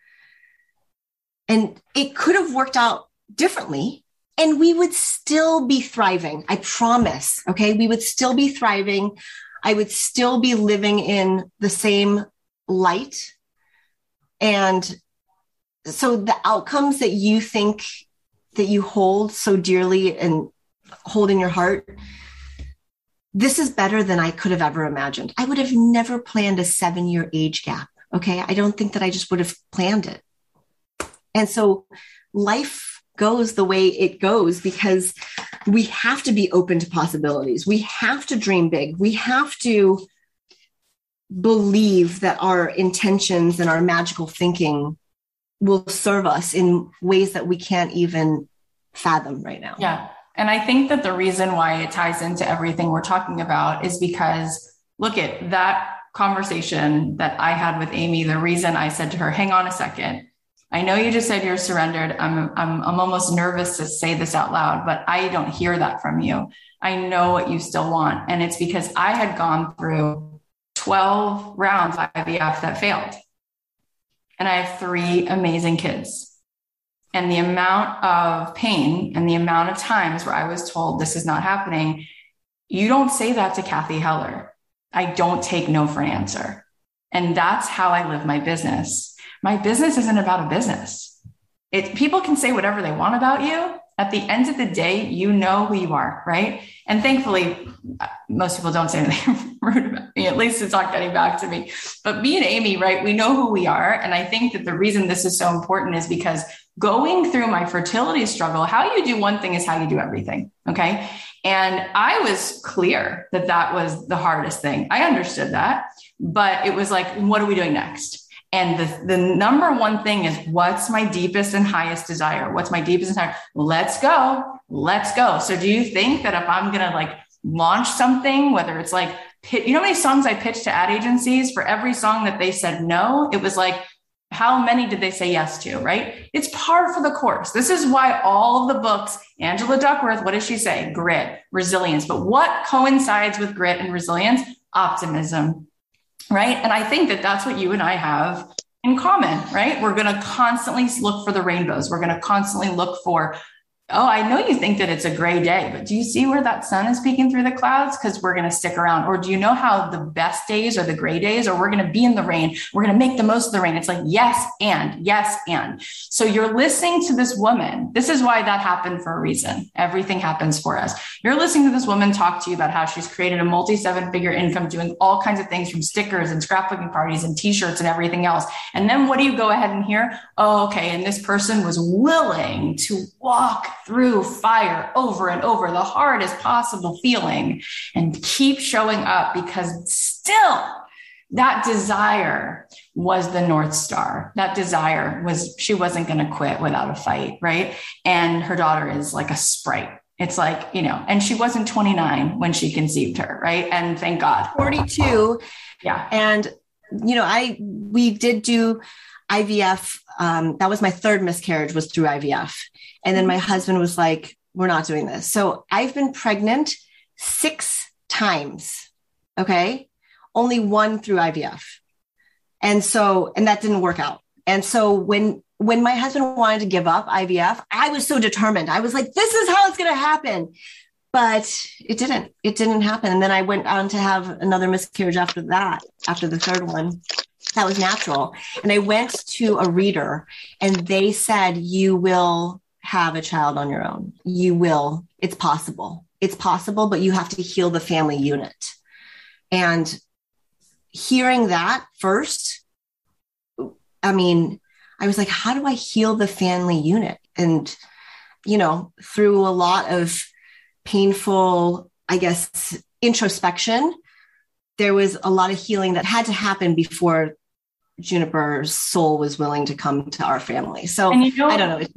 And it could have worked out differently, and we would still be thriving. I promise. Okay. We would still be thriving. I would still be living in the same light. And so the outcomes that you think that you hold so dearly and hold in your heart, this is better than I could have ever imagined. I would have never planned a seven-year age gap. Okay. I don't think that I just would have planned it. And so life goes the way it goes because we have to be open to possibilities. We have to dream big. We have to believe that our intentions and our magical thinking will serve us in ways that we can't even fathom right now. Yeah. And I think that the reason why it ties into everything we're talking about is because look at that conversation that I had with Amy. The reason I said to her, hang on a second, I know you just said you're surrendered. I'm, I'm, I'm almost nervous to say this out loud, but I don't hear that from you. I know what you still want. And it's because I had gone through twelve rounds of I V F that failed. And I have three amazing kids. And the amount of pain and the amount of times where I was told this is not happening. You don't say that to Kathy Heller. I don't take no for an answer. And that's how I live my business. My business isn't about a business. It, people can say whatever they want about you. At the end of the day, you know who you are, right? And thankfully, most people don't say anything rude about me. At least it's not getting back to me. But me and Amy, right, we know who we are. And I think that the reason this is so important is because going through my fertility struggle, how you do one thing is how you do everything, okay? And I was clear that that was the hardest thing. I understood that, but it was like, what are we doing next? And the, the number one thing is what's my deepest and highest desire? What's my deepest and highest? Let's go. Let's go. So do you think that if I'm going to like launch something, whether it's like, you know, how many songs I pitched to ad agencies for every song that they said no, it was like, how many did they say yes to? Right. It's par for the course. This is why all of the books, Angela Duckworth, what does she say? Grit, resilience. But what coincides with grit and resilience? Optimism. Right. And I think that that's what you and I have in common, right? We're going to constantly look for the rainbows. We're going to constantly look for, oh, I know you think that it's a gray day, but do you see where that sun is peeking through the clouds? Because we're going to stick around. Or do you know how the best days are the gray days, or we're going to be in the rain? We're going to make the most of the rain. It's like, yes, and yes, and. So you're listening to this woman. This is why that happened for a reason. Everything happens for us. You're listening to this woman talk to you about how she's created a multi seven figure income doing all kinds of things from stickers and scrapbooking parties and t-shirts and everything else. And then what do you go ahead and hear? Oh, okay. And this person was willing to walk through fire over and over, the hardest possible feeling, and keep showing up because still that desire was the North Star. That desire was, she wasn't going to quit without a fight. Right. And her daughter is like a sprite. It's like, you know, and she wasn't twenty-nine when she conceived her. Right. And thank God. forty-two. Yeah. And, you know, I, we did do I V F. Um, that was my third miscarriage was through I V F. And then my husband was like, we're not doing this. So I've been pregnant six times. Okay. Only one through I V F. And so, and that didn't work out. And so when, when my husband wanted to give up I V F, I was so determined. I was like, this is how it's going to happen. But it didn't, it didn't happen. And then I went on to have another miscarriage after that, after the third one. That was natural. And I went to a reader and they said, you will have a child on your own. You will. It's possible. It's possible, but you have to heal the family unit. And hearing that first, I mean, I was like, how do I heal the family unit? And, you know, through a lot of painful, I guess, introspection, there was a lot of healing that had to happen before Juniper's soul was willing to come to our family. So you know, I don't know.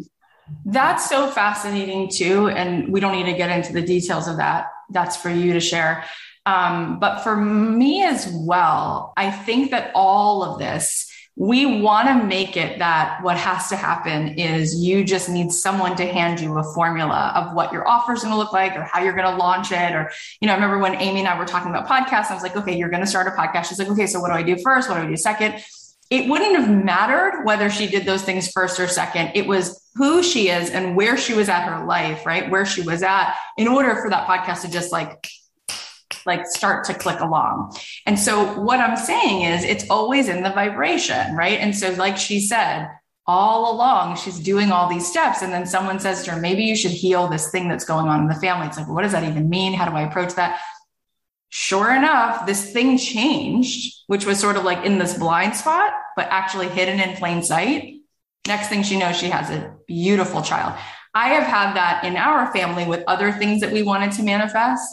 That's so fascinating too. And we don't need to get into the details of that. That's for you to share. Um, but for me as well, I think that all of this, we want to make it that what has to happen is you just need someone to hand you a formula of what your offer is going to look like or how you're going to launch it. Or, you know, I remember when Amy and I were talking about podcasts, I was like, okay, you're going to start a podcast. She's like, okay, so what do I do first? What do I do second? It wouldn't have mattered whether she did those things first or second. It was who she is and where she was at her life, right? Where she was at in order for that podcast to just like, like start to click along. And so what I'm saying is it's always in the vibration, right? And so like she said, all along, she's doing all these steps. And then someone says to her, maybe you should heal this thing that's going on in the family. It's like, what does that even mean? How do I approach that? Sure enough, this thing changed, which was sort of like in this blind spot, but actually hidden in plain sight. Next thing she knows, she has a beautiful child. I have had that in our family with other things that we wanted to manifest.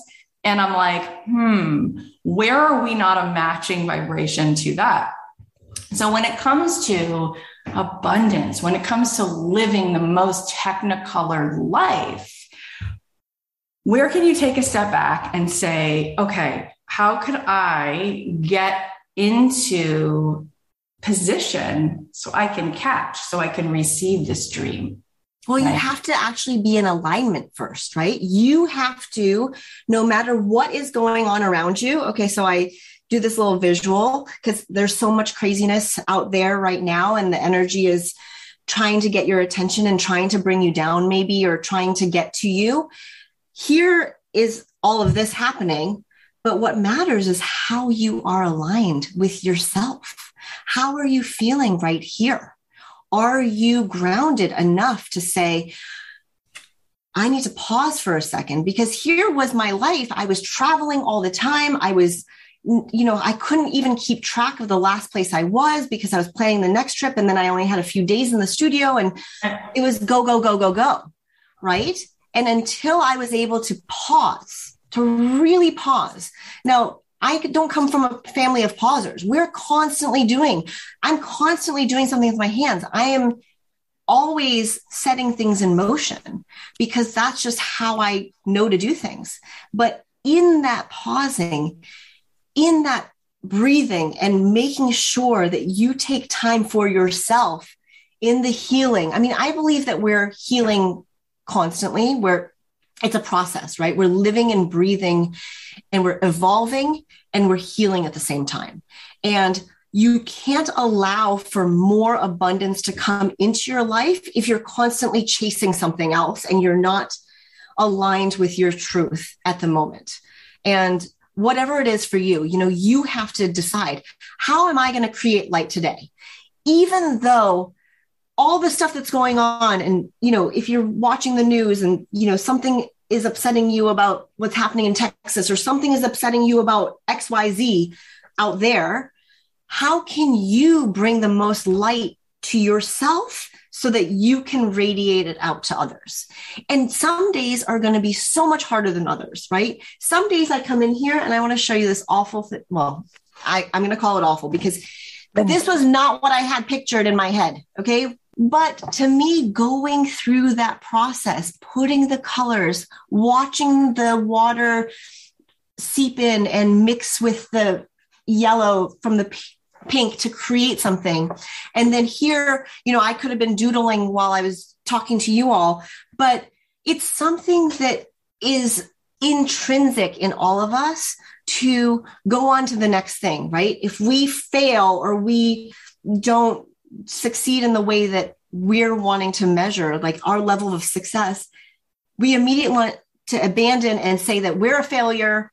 And I'm like, hmm, where are we not a matching vibration to that? So when it comes to abundance, when it comes to living the most technicolored life, where can you take a step back and say, okay, how could I get into position so I can catch, so I can receive this dream? Well, you have to actually be in alignment first, right? You have to, no matter what is going on around you. Okay. So I do this little visual because there's so much craziness out there right now. And the energy is trying to get your attention and trying to bring you down maybe, or trying to get to you. Here is all of this happening. But what matters is how you are aligned with yourself. How are you feeling right here? Are you grounded enough to say, I need to pause for a second, because here was my life. I was traveling all the time. I was, you know, I couldn't even keep track of the last place I was because I was planning the next trip. And then I only had a few days in the studio and it was go, go, go, go, go. Right. And until I was able to pause, to really pause. Now, I don't come from a family of pausers. We're constantly doing, I'm constantly doing something with my hands. I am always setting things in motion because that's just how I know to do things. But in that pausing, in that breathing and making sure that you take time for yourself in the healing. I mean, I believe that we're healing constantly. We're It's a process, right? We're living and breathing and we're evolving and we're healing at the same time. And you can't allow for more abundance to come into your life if you're constantly chasing something else and you're not aligned with your truth at the moment. And whatever it is for you, you know, you have to decide, how am I going to create light today? Even though all the stuff that's going on. And, you know, if you're watching the news and, you know, something is upsetting you about what's happening in Texas, or something is upsetting you about X Y Z out there, how can you bring the most light to yourself so that you can radiate it out to others? And some days are going to be so much harder than others, right? Some days I come in here and I want to show you this awful thing. Well, I, I'm going to call it awful because this was not what I had pictured in my head. Okay. But to me, going through that process, putting the colors, watching the water seep in and mix with the yellow from the p- pink to create something. And then here, you know, I could have been doodling while I was talking to you all, but it's something that is intrinsic in all of us to go on to the next thing, right? If we fail or we don't succeed in the way that we're wanting to measure, like our level of success, we immediately want to abandon and say that we're a failure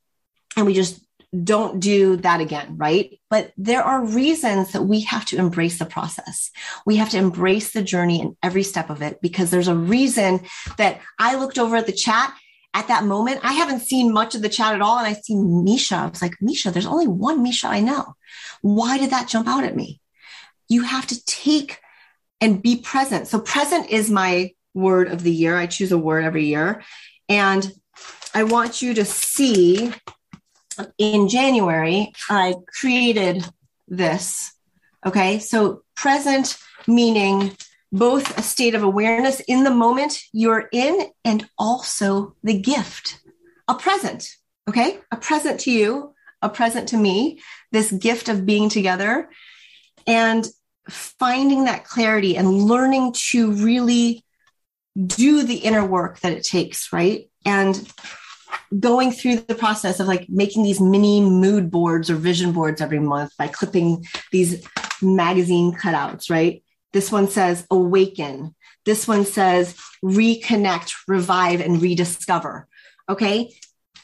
and we just don't do that again, right? But there are reasons that we have to embrace the process. We have to embrace the journey and every step of it, because there's a reason that I looked over at the chat at that moment. I haven't seen much of the chat at all. And I see Misha. I was like, Misha, there's only one Misha I know. Why did that jump out at me? You have to take and be present. So present is my word of the year. I choose a word every year. And I want you to see in January, I created this. Okay. So present meaning both a state of awareness in the moment you're in, and also the gift, a present. Okay. A present to you, a present to me, this gift of being together and finding that clarity and learning to really do the inner work that it takes, right? And going through the process of like making these mini mood boards or vision boards every month by clipping these magazine cutouts, right? This one says awaken. This one says reconnect, revive, and rediscover. Okay.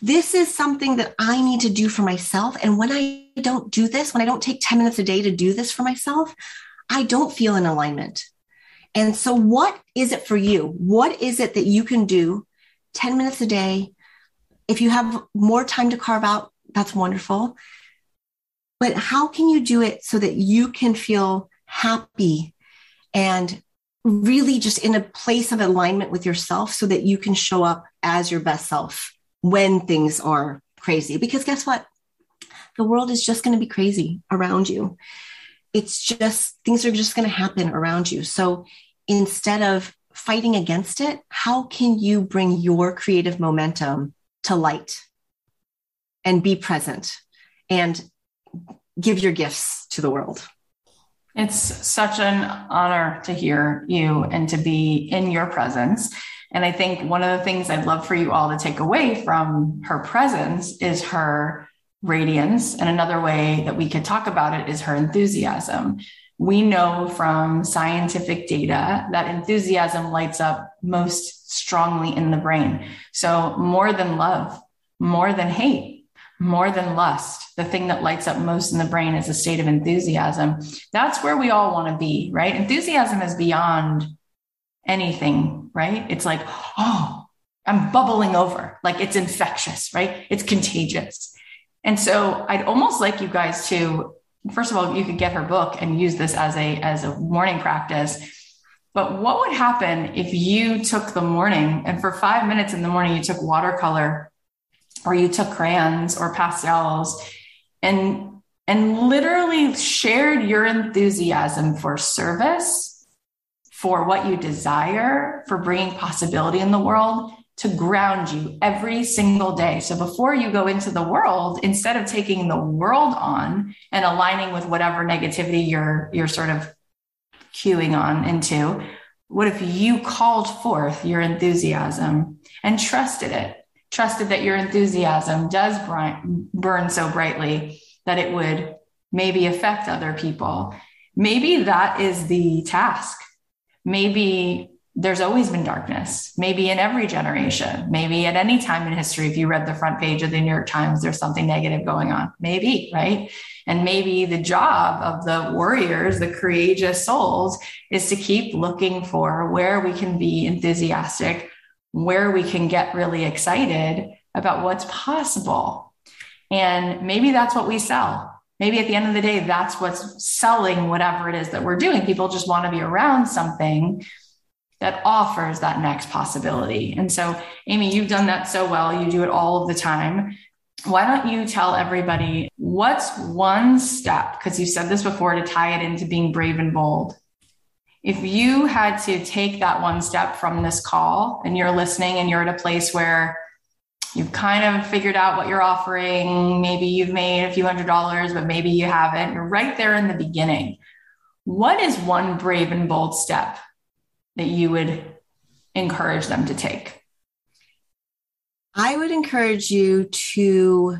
This is something that I need to do for myself. And when I don't do this, when I don't take ten minutes a day to do this for myself, I don't feel in alignment. And so what is it for you? What is it that you can do ten minutes a day? If you have more time to carve out, that's wonderful. But how can you do it so that you can feel happy and really just in a place of alignment with yourself so that you can show up as your best self when things are crazy? Because guess what? The world is just going to be crazy around you. It's just, things are just going to happen around you. So instead of fighting against it, how can you bring your creative momentum to light and be present and give your gifts to the world? It's such an honor to hear you and to be in your presence. And I think one of the things I'd love for you all to take away from her presence is her radiance. And another way that we could talk about it is her enthusiasm. We know from scientific data that enthusiasm lights up most strongly in the brain. So more than love, more than hate, more than lust, the thing that lights up most in the brain is a state of enthusiasm. That's where we all want to be, right? Enthusiasm is beyond anything, right? It's like, oh, I'm bubbling over. Like it's infectious, right? It's contagious. And so I'd almost like you guys to, first of all, you could get her book and use this as a, as a morning practice. But what would happen if you took the morning and for five minutes in the morning, you took watercolor or you took crayons or pastels and, and literally shared your enthusiasm for service, for what you desire, for bringing possibility in the world, to ground you every single day. So before you go into the world, instead of taking the world on and aligning with whatever negativity you're, you're sort of cueing on into, what if you called forth your enthusiasm and trusted it, trusted that your enthusiasm does burn so brightly that it would maybe affect other people? Maybe that is the task. Maybe there's always been darkness, maybe in every generation, maybe at any time in history. If you read the front page of the New York Times, there's something negative going on, maybe, right? And maybe the job of the warriors, the courageous souls, is to keep looking for where we can be enthusiastic, where we can get really excited about what's possible. And maybe that's what we sell. Maybe at the end of the day, that's what's selling whatever it is that we're doing. People just want to be around something that offers that next possibility. And so, Amy, you've done that so well. You do it all of the time. Why don't you tell everybody what's one step, because you said this before, to tie it into being brave and bold. If you had to take that one step from this call and you're listening and you're at a place where you've kind of figured out what you're offering, maybe you've made a few hundred dollars, but maybe you haven't, you're right there in the beginning. What is one brave and bold step that you would encourage them to take? I would encourage you to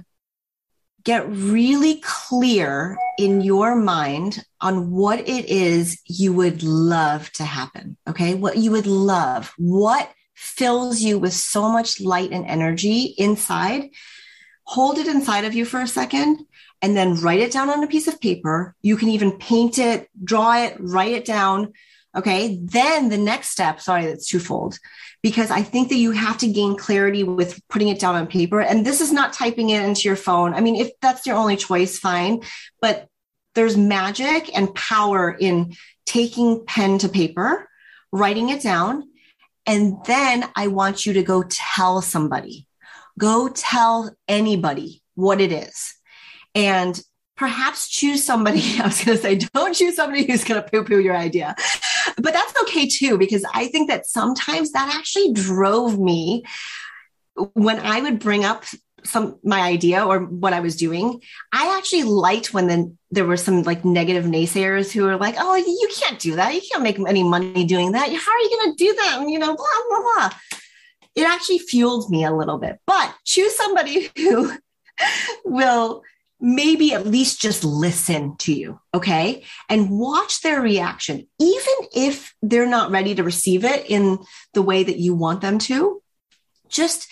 get really clear in your mind on what it is you would love to happen. Okay. What you would love, what fills you with so much light and energy inside. Hold it inside of you for a second and then write it down on a piece of paper. You can even paint it, draw it, write it down. Okay. Then the next step, sorry, that's twofold, because I think that you have to gain clarity with putting it down on paper. And this is not typing it into your phone. I mean, if that's your only choice, fine, but there's magic and power in taking pen to paper, writing it down. And then I want you to go tell somebody, go tell anybody what it is. And perhaps choose somebody, I was going to say, don't choose somebody who's going to poo-poo your idea. But that's okay too, because I think that sometimes that actually drove me when I would bring up some, my idea or what I was doing. I actually liked when then there were some like negative naysayers who were like, oh, you can't do that. You can't make any money doing that. How are you going to do that? And, you know, blah, blah, blah. It actually fueled me a little bit, but choose somebody who will maybe at least just listen to you, okay? And watch their reaction. Even if they're not ready to receive it in the way that you want them to, just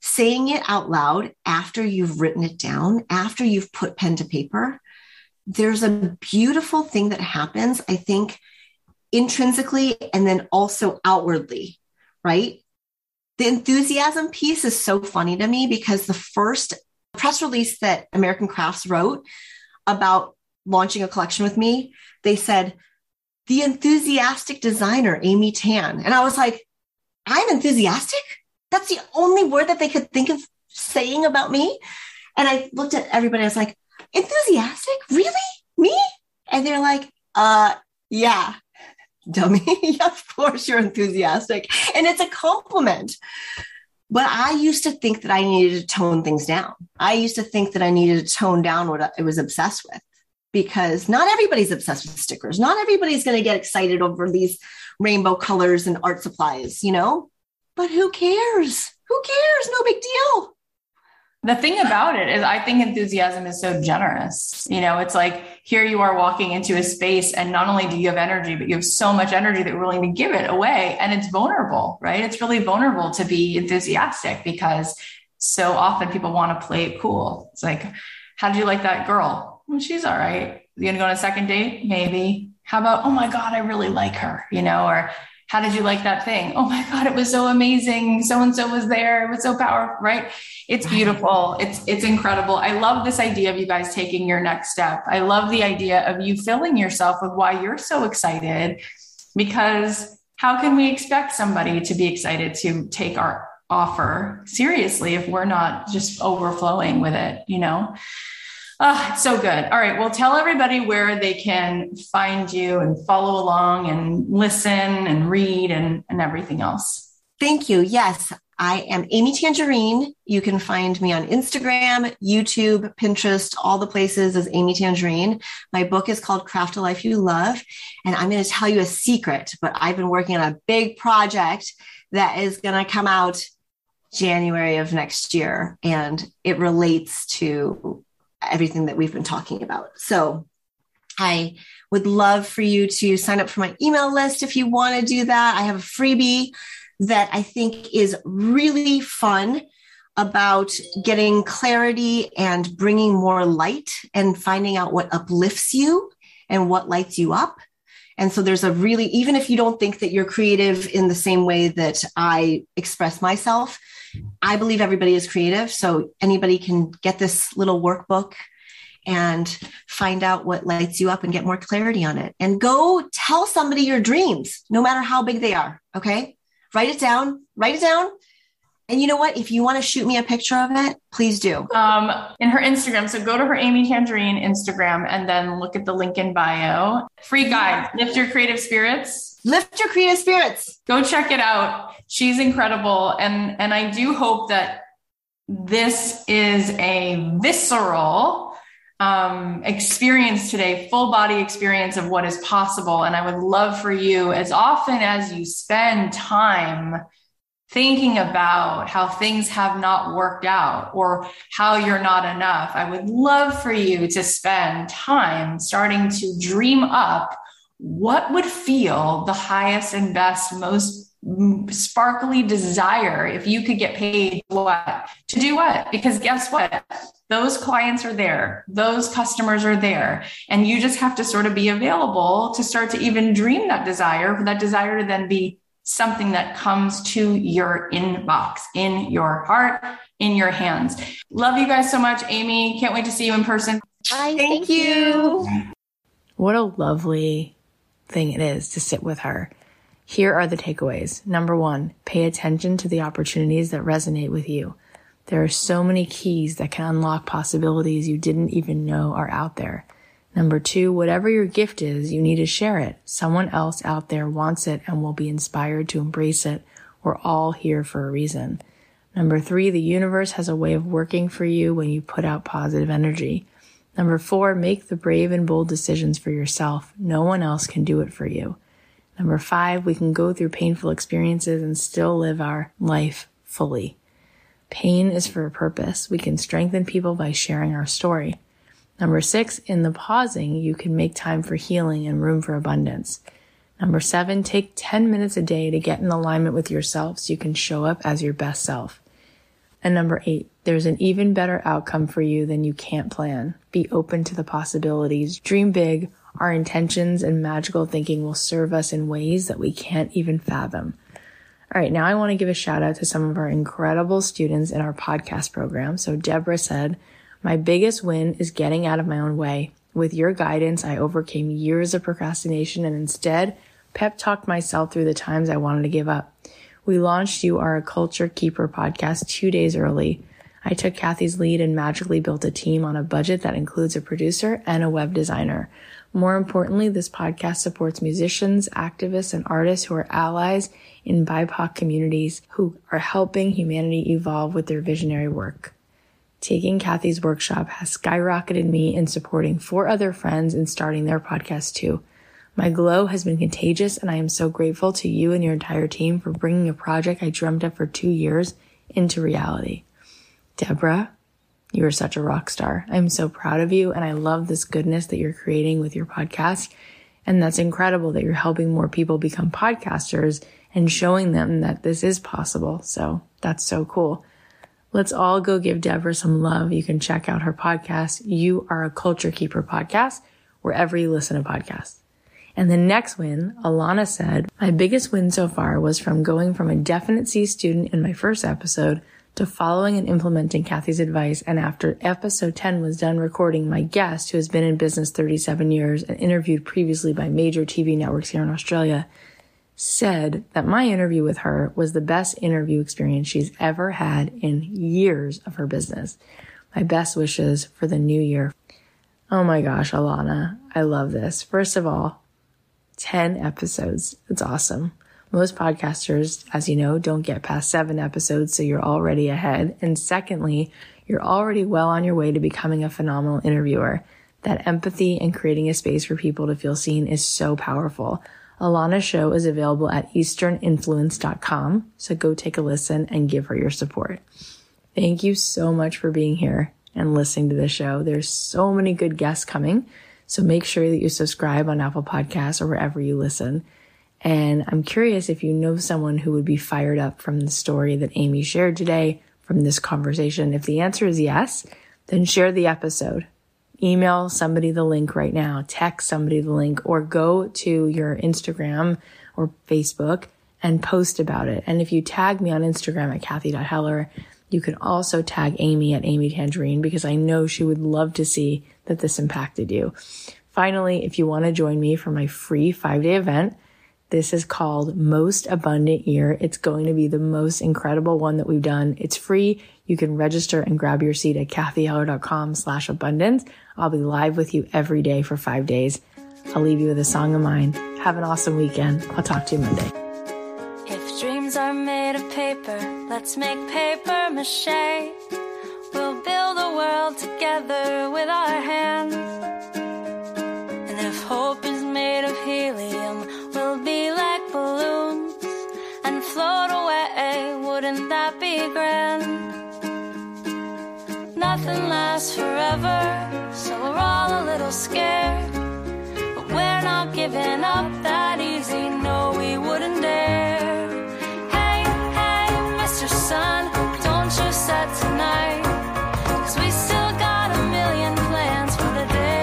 saying it out loud after you've written it down, after you've put pen to paper, there's a beautiful thing that happens, I think, intrinsically and then also outwardly, right? The enthusiasm piece is so funny to me because the first press release that American Crafts wrote about launching a collection with me, they said, the enthusiastic designer, Amy Tan. And I was like, I'm enthusiastic? That's the only word that they could think of saying about me. And I looked at everybody, I was like, enthusiastic? Really? Me? And they're like, uh, yeah, dummy. Yeah, of course you're enthusiastic. And it's a compliment. But I used to think that I needed to tone things down. I used to think that I needed to tone down what I was obsessed with, because not everybody's obsessed with stickers. Not everybody's going to get excited over these rainbow colors and art supplies, you know, but who cares? Who cares? No big deal. The thing about it is I think enthusiasm is so generous. You know, it's like here you are walking into a space and not only do you have energy, but you have so much energy that you're willing to give it away. And it's vulnerable, right? It's really vulnerable to be enthusiastic because so often people want to play it cool. It's like, how did you like that girl? Well, she's all right. You're going to go on a second date? Maybe. How about, oh my God, I really like her, you know, or how did you like that thing? Oh my God, it was so amazing. So-and-so was there. It was so powerful, right? It's beautiful. It's, it's incredible. I love this idea of you guys taking your next step. I love the idea of you filling yourself with why you're so excited, because how can we expect somebody to be excited to take our offer seriously if we're not just overflowing with it, you know? Oh, so good. All right. Well, tell everybody where they can find you and follow along and listen and read and, and everything else. Thank you. Yes, I am Amy Tangerine. You can find me on Instagram, YouTube, Pinterest, all the places as Amy Tangerine. My book is called Craft a Life You Love. And I'm going to tell you a secret, but I've been working on a big project that is going to come out January of next year. And it relates to everything that we've been talking about. So I would love for you to sign up for my email list if you want to do that. I have a freebie that I think is really fun about getting clarity and bringing more light and finding out what uplifts you and what lights you up. And so there's a really, even if you don't think that you're creative in the same way that I express myself, I believe everybody is creative. So anybody can get this little workbook and find out what lights you up and get more clarity on it. And go tell somebody your dreams, no matter how big they are. Okay. Write it down, write it down. And you know what? If you want to shoot me a picture of it, please do. Um, in her Instagram. So go to her Amy Tangerine Instagram and then look at the link in bio. Free guide. Yeah. Lift your creative spirits. Lift your creative spirits. Go check it out. She's incredible. And, and I do hope that this is a visceral um, experience today, full body experience of what is possible. And I would love for you, as often as you spend time thinking about how things have not worked out or how you're not enough, I would love for you to spend time starting to dream up what would feel the highest and best, most sparkly desire if you could get paid what to do what, because guess what? Those clients are there. Those customers are there. And you just have to sort of be available to start to even dream that desire, for that desire to then be something that comes to your inbox, in your heart, in your hands. Love you guys so much, Amy. Can't wait to see you in person. Bye. Thank, Thank you. you. What a lovely thing it is to sit with her. Here are the takeaways. Number one, pay attention to the opportunities that resonate with you. There are so many keys that can unlock possibilities you didn't even know are out there. Number two, whatever your gift is, you need to share it. Someone else out there wants it and will be inspired to embrace it. We're all here for a reason. Number three, the universe has a way of working for you when you put out positive energy. Number four, make the brave and bold decisions for yourself. No one else can do it for you. Number five, we can go through painful experiences and still live our life fully. Pain is for a purpose. We can strengthen people by sharing our story. Number six, in the pausing, you can make time for healing and room for abundance. Number seven, take ten minutes a day to get in alignment with yourself so you can show up as your best self. And number eight, there's an even better outcome for you than you can't plan. Be open to the possibilities. Dream big. Our intentions and magical thinking will serve us in ways that we can't even fathom. All right, now I want to give a shout out to some of our incredible students in our podcast program. So Deborah said, my biggest win is getting out of my own way. With your guidance, I overcame years of procrastination and instead pep talked myself through the times I wanted to give up. We launched You Are a Culture Keeper podcast two days early. I took Kathy's lead and magically built a team on a budget that includes a producer and a web designer. More importantly, this podcast supports musicians, activists, and artists who are allies in B I P O C communities who are helping humanity evolve with their visionary work. Taking Kathy's workshop has skyrocketed me in supporting four other friends and starting their podcast too. My glow has been contagious, and I am so grateful to you and your entire team for bringing a project I dreamt up for two years into reality. Deborah, you are such a rock star. I'm so proud of you, and I love this goodness that you're creating with your podcast. And that's incredible that you're helping more people become podcasters and showing them that this is possible. So that's so cool. Let's all go give Deborah some love. You can check out her podcast, You Are a Culture Keeper podcast, wherever you listen to podcasts. And the next win, Alana said, my biggest win so far was from going from a definite C student in my first episode to following and implementing Kathy's advice, and after episode ten was done recording, my guest, who has been in business thirty-seven years and interviewed previously by major T V networks here in Australia, said that my interview with her was the best interview experience she's ever had in years of her business. My best wishes for the new year. Oh my gosh, Alana, I love this. First of all, ten episodes. It's awesome. Most podcasters, as you know, don't get past seven episodes, so you're already ahead. And secondly, you're already well on your way to becoming a phenomenal interviewer. That empathy and creating a space for people to feel seen is so powerful. Alana's show is available at eastern influence dot com, so go take a listen and give her your support. Thank you so much for being here and listening to the show. There's so many good guests coming, so make sure that you subscribe on Apple Podcasts or wherever you listen. And I'm curious if you know someone who would be fired up from the story that Amy shared today, from this conversation. If the answer is yes, then share the episode. Email somebody the link right now, text somebody the link, or go to your Instagram or Facebook and post about it. And if you tag me on Instagram at Kathy dot Heller, you can also tag Amy at Amy Tangerine, because I know she would love to see that this impacted you. Finally, if you want to join me for my free five-day event, this is called Most Abundant Year. It's going to be the most incredible one that we've done. It's free. You can register and grab your seat at kathy heller dot com slash abundance. I'll be live with you every day for five days. I'll leave you with a song of mine. Have an awesome weekend. I'll talk to you Monday. If dreams are made of paper, let's make paper mache. We'll build a world together with our hands. And if hope is made of helium, be like balloons and float away. wouldn't that be grand? Nothing lasts forever, so we're all a little scared. But we're not giving up that easy, no, we wouldn't dare. Hey, hey, Mister Sun, don't you set tonight, 'cause we still got a million plans for the day.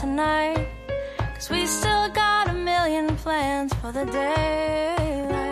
Tonight, 'cause we still got a million plans for the day.